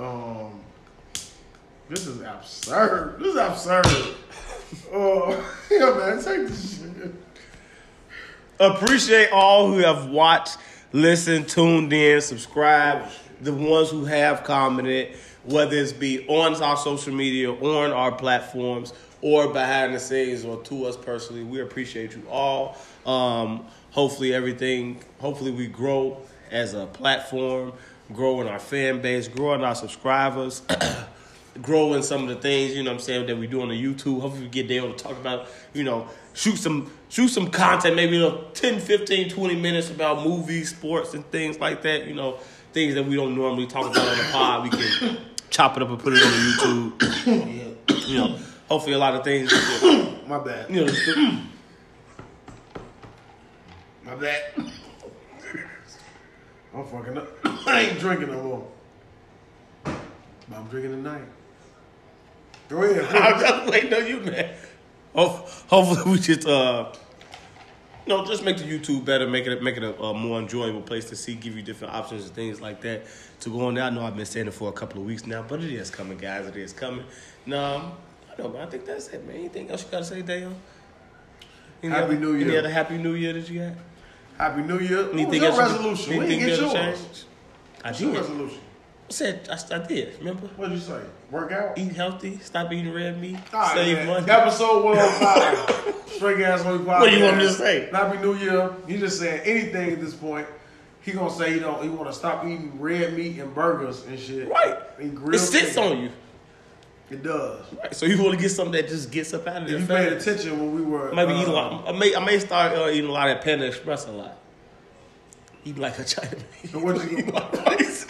This is absurd. Yeah, man, take this shit. Appreciate all who have watched, listened, tuned in, subscribed, the ones who have commented, whether it's be on our social media, on our platforms, or behind the scenes, or to us personally. We appreciate you all. Hopefully we grow as a platform, grow in our fan base, grow in our subscribers, grow in some of the things, you know what I'm saying, that we do on the YouTube. Hopefully we get there to talk about, you know, shoot some content, maybe, you know, 10, 15, 20 minutes about movies, sports, and things like that, you know, things that we don't normally talk about on the pod. We can chop it up and put it on the YouTube. Yeah. You know, hopefully a lot of things. My bad. You know, my bad. I'm fucking up. I ain't drinking no more. But I'm drinking tonight. Go ahead. I'm just waiting on you, man. Hopefully we just just make the YouTube better, make it a more enjoyable place to see, give you different options and things like that to go on there. I know I've been saying it for a couple of weeks now, but it is coming, guys. It is coming. No, man, I think that's it, man. Anything else you got to say, Dale? Happy New Year. Any other Happy New Year that you got? Happy New Year. Anything else? Resolution. Anything else change? I do. Resolution. I did. Remember? What did you say? Work out, eat healthy, stop eating red meat, right, save money. Episode 105. Straight ass on. What do you want me to say? Happy New Year. He just saying anything at this point. He gonna say he don't. He want to stop eating red meat and burgers and shit. Right. And grilled it sits chicken. On you. It does. Right. So you want to get something that just gets up out of there. You paid attention when we were. Maybe eat a lot. I may start eating a lot at Panda Express a lot. Eat like a Chinaman. So what you eat? My place.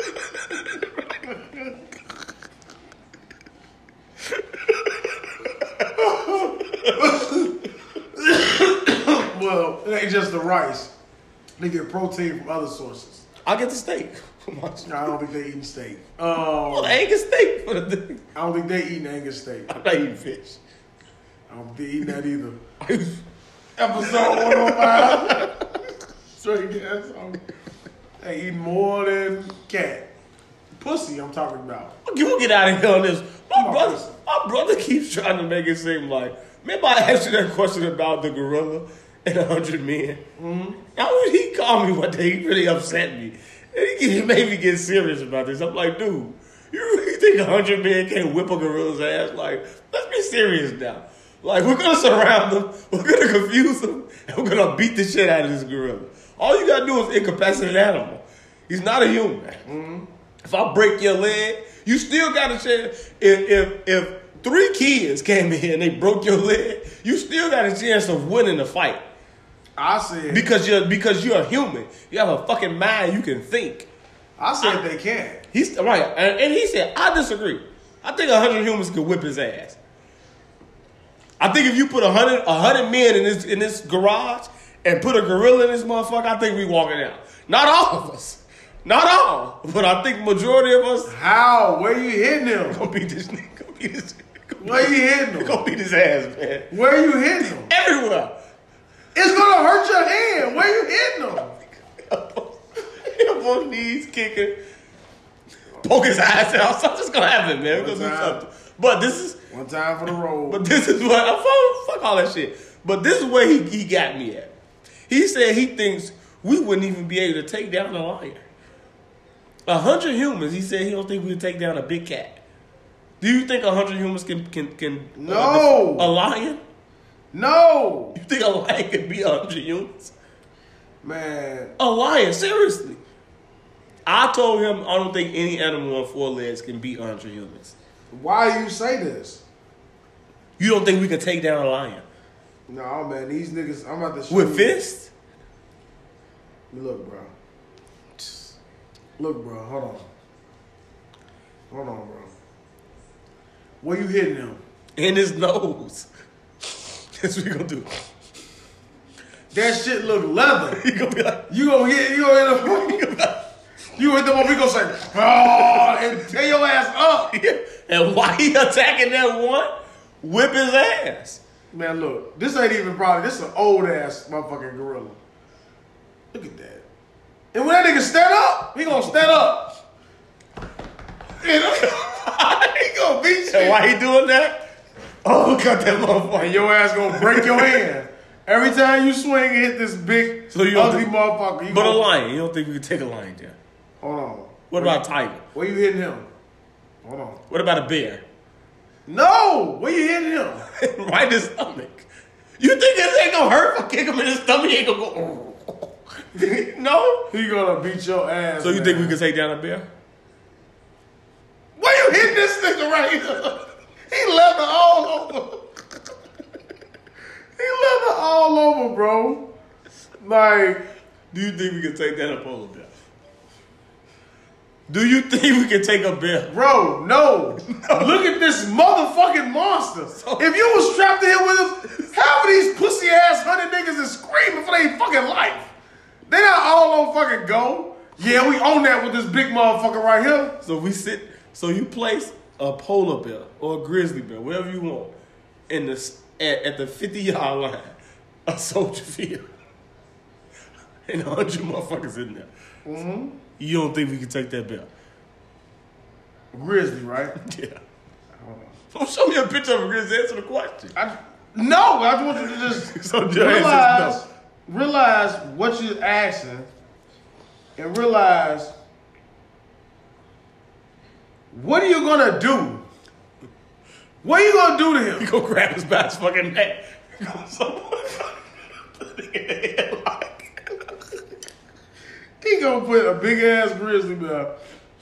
Well, it ain't just the rice. They get protein from other sources. I get the steak. No, I don't think they eating steak. Well, Angus steak for the thing. I don't think they eating Angus steak. I'm not eating fish. I don't think they eating that either. Episode 105. Straight gas. They eating more than cat. Pussy, I'm talking about. We'll get out of here on this. My brother keeps trying to make it seem like. Remember I asked you that question about the gorilla and 100 men? Mm-hmm. How did he call me one day? He really upset me. And he made me get serious about this. I'm like, dude, you really think 100 men can't whip a gorilla's ass? Like, let's be serious now. Like, we're going to surround them. We're going to confuse them. And we're going to beat the shit out of this gorilla. All you got to do is incapacitate an animal. He's not a human. Mm-hmm. If I break your leg, you still got a chance. If 3 kids came in and they broke your leg, you still got a chance of winning the fight. I said because you're a human. You have a fucking mind. You can think. I said they can. He's right, and he said I disagree. I think 100 humans could whip his ass. I think if you put 100 men in this garage and put a gorilla in this motherfucker, I think we walking out. Not all of us. Not all, but I think majority of us. How? Where you hitting him? Gonna beat this nigga. Gonna beat this. Where you hitting him? Gonna beat his ass, man. Where you hitting him? Everywhere. It's gonna hurt your hand. Where you hitting him? Elbow, knees, kicking, poke his eyes out. Something's gonna happen, man. We're gonna do something. But this is one time for the road. But this is what fuck all that shit. But this is where he got me at. He said he thinks we wouldn't even be able to take down a lion. 100 humans. He said he don't think we could take down a big cat. Do you think 100 humans can no a lion? No. You think a lion could be 100 humans? Man. A lion, seriously. I told him I don't think any animal on 4 legs can beat 100 humans. Why you say this? You don't think we could take down a lion? No, man. These niggas, I'm about to shoot. With fists? Look, bro. Look, bro. Hold on. Hold on, bro. Where you hitting him? In his nose. That's what you gonna do. That shit look leather. You gonna be like, you hit the one. We gonna say, oh, and tear your ass up. Yeah. And why he attacking that one? Whip his ass. Man, look, this ain't even probably. This is an old ass motherfucking gorilla. Look at that. And when that nigga stand up, he gonna stand up. He gonna beat you. And why he doing that? Oh, look at that motherfucker. And your ass gonna break your hand. Every time you swing and hit this big, ugly motherfucker. But a lion. You don't think we can take a lion down? Hold on. What about a tiger? Where you hitting him? Hold on. What about a bear? No! Where you hitting him? Right in his stomach. You think this ain't gonna hurt? If I kick him in his stomach, he ain't gonna go... No? He gonna beat your ass, So you think we can take down a bear? Where you hitting this nigga right here? He leather all over. He leather all over, bro. Like, do you think we can take that polar bear? Do you think we can take a bear? Bro, no. Look at this motherfucking monster. So, if you was strapped in here with us, half of these pussy ass 100 niggas is screaming for their fucking life. They not all on fucking go. Yeah, we own that with this big motherfucker right here. So you place a polar bear or a grizzly bear, whatever you want, in the at the 50-yard line, a Soldier Field, and 100 motherfuckers in there. Mm-hmm. You don't think we can take that bear? Grizzly, right? Yeah. Don't show me a picture of a grizzly. Answer the question. I want you to just realize what you're asking, and realize What are you gonna do? What are you gonna do to him? You go grab his back fucking neck. He gonna put a big ass grizzly bear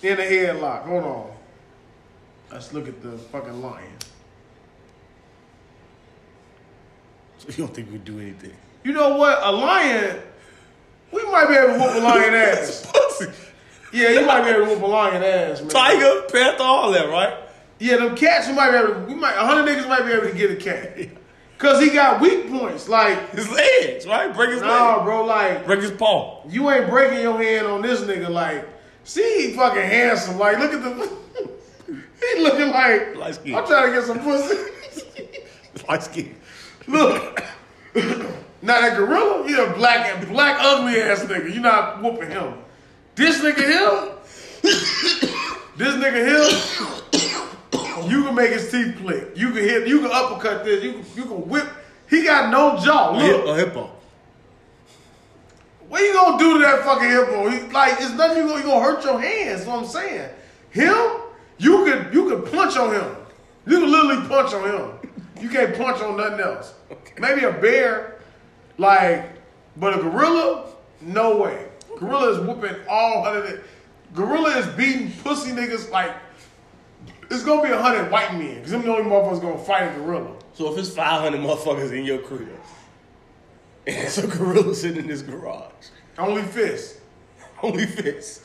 in the headlock. Hold on. Let's look at the fucking lion. So you don't think we do anything? You know what? A lion, we might be able to whoop a lion ass. Yeah, you might be able to whoop a lion ass, man. Tiger, panther, all that, right? Yeah, them cats, we might be able to, 100 niggas might be able to get a cat. Because he got weak points, like his legs, right? Break his leg. Bro, like break his paw. You ain't breaking your hand on this nigga, like, see, he fucking handsome. Like, look at the, he looking like, light skin. I'm trying to get some pussy. Light skin. Look, now that gorilla, he a black ugly ass nigga. You not whooping him. This nigga here, this nigga here. You can make his teeth click. You can hit. You can uppercut this. You can whip. He got no jaw. Look, a hippo. What you gonna do to that fucking hippo? He, like, it's nothing. You gonna hurt your hands. Is what I'm saying. Him, you can punch on him. You can literally punch on him. You can't punch on nothing else. Okay. Maybe a bear, like, but a gorilla, no way. Gorilla is whooping all 100. Gorilla is beating pussy niggas like. It's going to be 100 white men, because them the only motherfuckers going to fight a gorilla. So if it's 500 motherfuckers in your crib, and it's a gorilla sitting in this garage. Only fists. Only fists.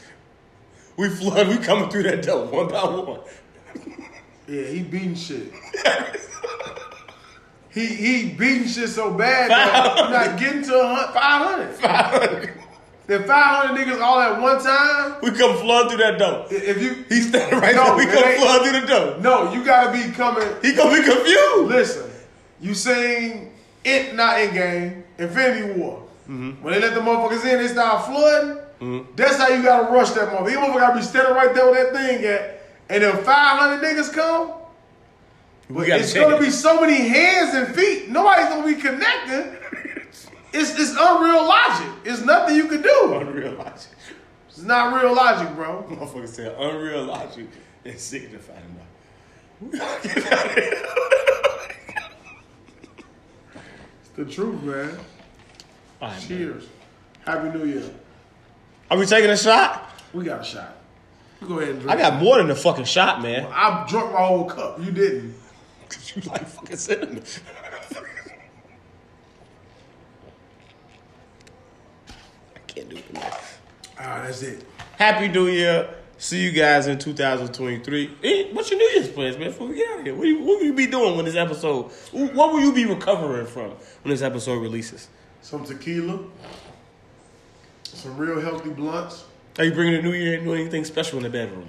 We flood, we coming through that door one by one. Yeah, he beating shit. he beating shit so bad that you're not getting to 500. 500. If 500 niggas all at one time, we come flood through that door. If you, he's standing right there. We come flood through the door. No, you gotta be coming. He gonna be confused. Listen, you seen it not in game Infinity War when they let the motherfuckers in, they start flooding. That's how you gotta rush that motherfucker. You motherfucker gotta be standing right there with that thing at, and if 500 niggas come, it's gonna be so many hands and feet. Nobody's gonna be connected. It's unreal logic. It's nothing you can do. Unreal logic. It's not real logic, bro. Motherfucker said unreal logic and signifying enough. Get out of here. It's the truth, man. Right, cheers. Man. Happy New Year. Are we taking a shot? We got a shot. You go ahead and drink. I got more than a fucking shot, man. Well, I drunk my whole cup. You didn't. Because you like fucking cinnamon. Can't do it. Alright, that's it. Happy New Year. See you guys in 2023. Hey, what's your New Year's plans, man? Before we get out of here, what will you be doing when this episode? What will you be recovering from when this episode releases? Some tequila, some real healthy blunts. Are you bringing the New Year and doing anything special in the bedroom?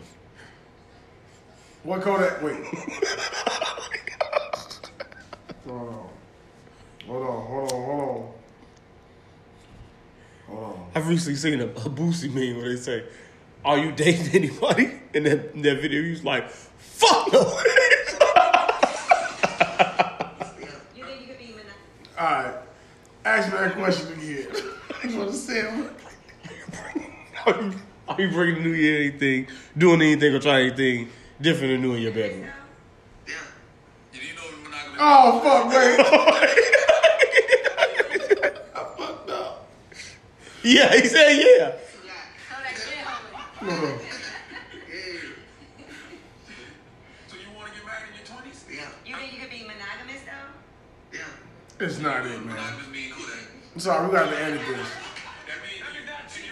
What Kodak? Wait. Hold on. I've recently seen a Boosie meme where they say, "Are you dating anybody?" And in that video, he was like, "Fuck no." You think you could be human? All right, ask me that question again. You want to say it? Are you bringing New Year anything, doing anything, or trying anything different than doing your bedroom? Yeah. You know we're not gonna. Oh fuck, man. Yeah, he said yeah. No. So you want to get married in your 20s? Yeah. You think you could be monogamous though? Yeah. It's not it, man. I'm sorry, we got to edit this.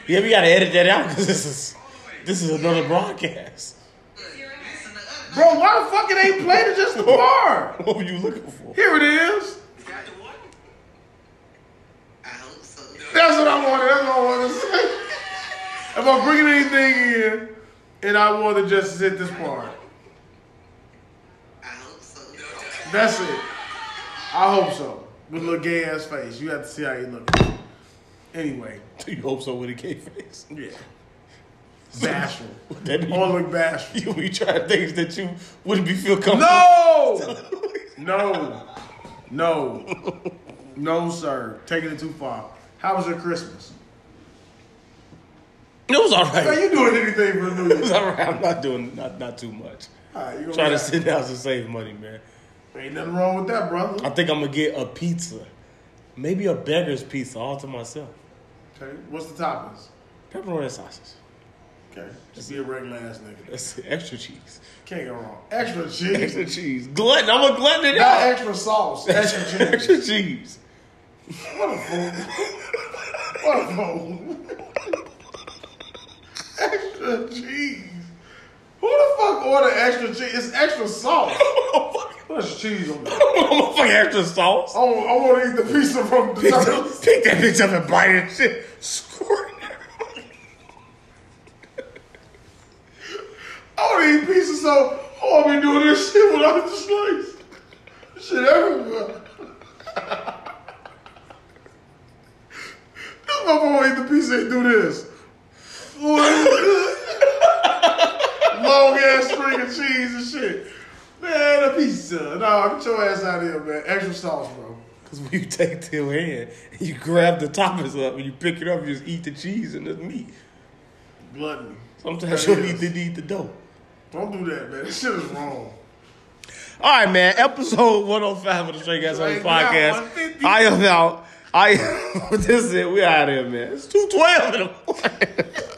Yeah, we got to edit that out because this is another broadcast. Bro, why the fuck it ain't played at just the bar? What were you looking for? Here it is. That's what I wanted. That's what I wanted to say. If I'm bringing anything in, and I wanted to just sit this part. I hope so. That's it. I hope so. With a little gay ass face. You have to see how you look. Anyway. Do you hope so with a gay face? Yeah. Bashful. That mean, all look bashful. You be trying things that you wouldn't be feel comfortable. No. No, sir. Taking it too far. How was your Christmas? It was was all right. Are you doing anything for New Year? It was all right. I'm not doing not too much. All right, you trying to sit down and save money, man. Ain't nothing wrong with that, brother. I think I'm gonna get a pizza, maybe a beggar's pizza, all to myself. Okay, what's the toppings? Pepperoni and sausage. Okay, just be a regular ass nigga. That's it. Extra cheese. Can't go wrong. Extra cheese. Extra cheese. Glutton. I'm a glutton. Not out. Extra sauce. Extra cheese. Extra cheese. What a fool. What a fool. Extra cheese. Who the fuck order extra cheese? It's extra sauce. What's cheese on there? I don't want fucking extra sauce. I want to eat the pizza from the top. Pick that bitch up and bite it. Shit. Squirt. I want to eat pizza, so I want to be doing this shit without the slice. Shit everywhere. This motherfucker want to eat the pizza and do this. Long ass string of cheese and shit. Man, a pizza. Nah, get your ass out of here, man. Extra sauce, bro. Because when you take till hand and you grab the toppings up and you pick it up, you just eat the cheese and the meat. Gluttony. Sometimes you'll eat the dough. Don't do that, man. This shit is wrong. All right, man. Episode 105 of the Straight Guys Only Podcast. I am out. This is it. We out of here, man. It's 2:12 in the morning.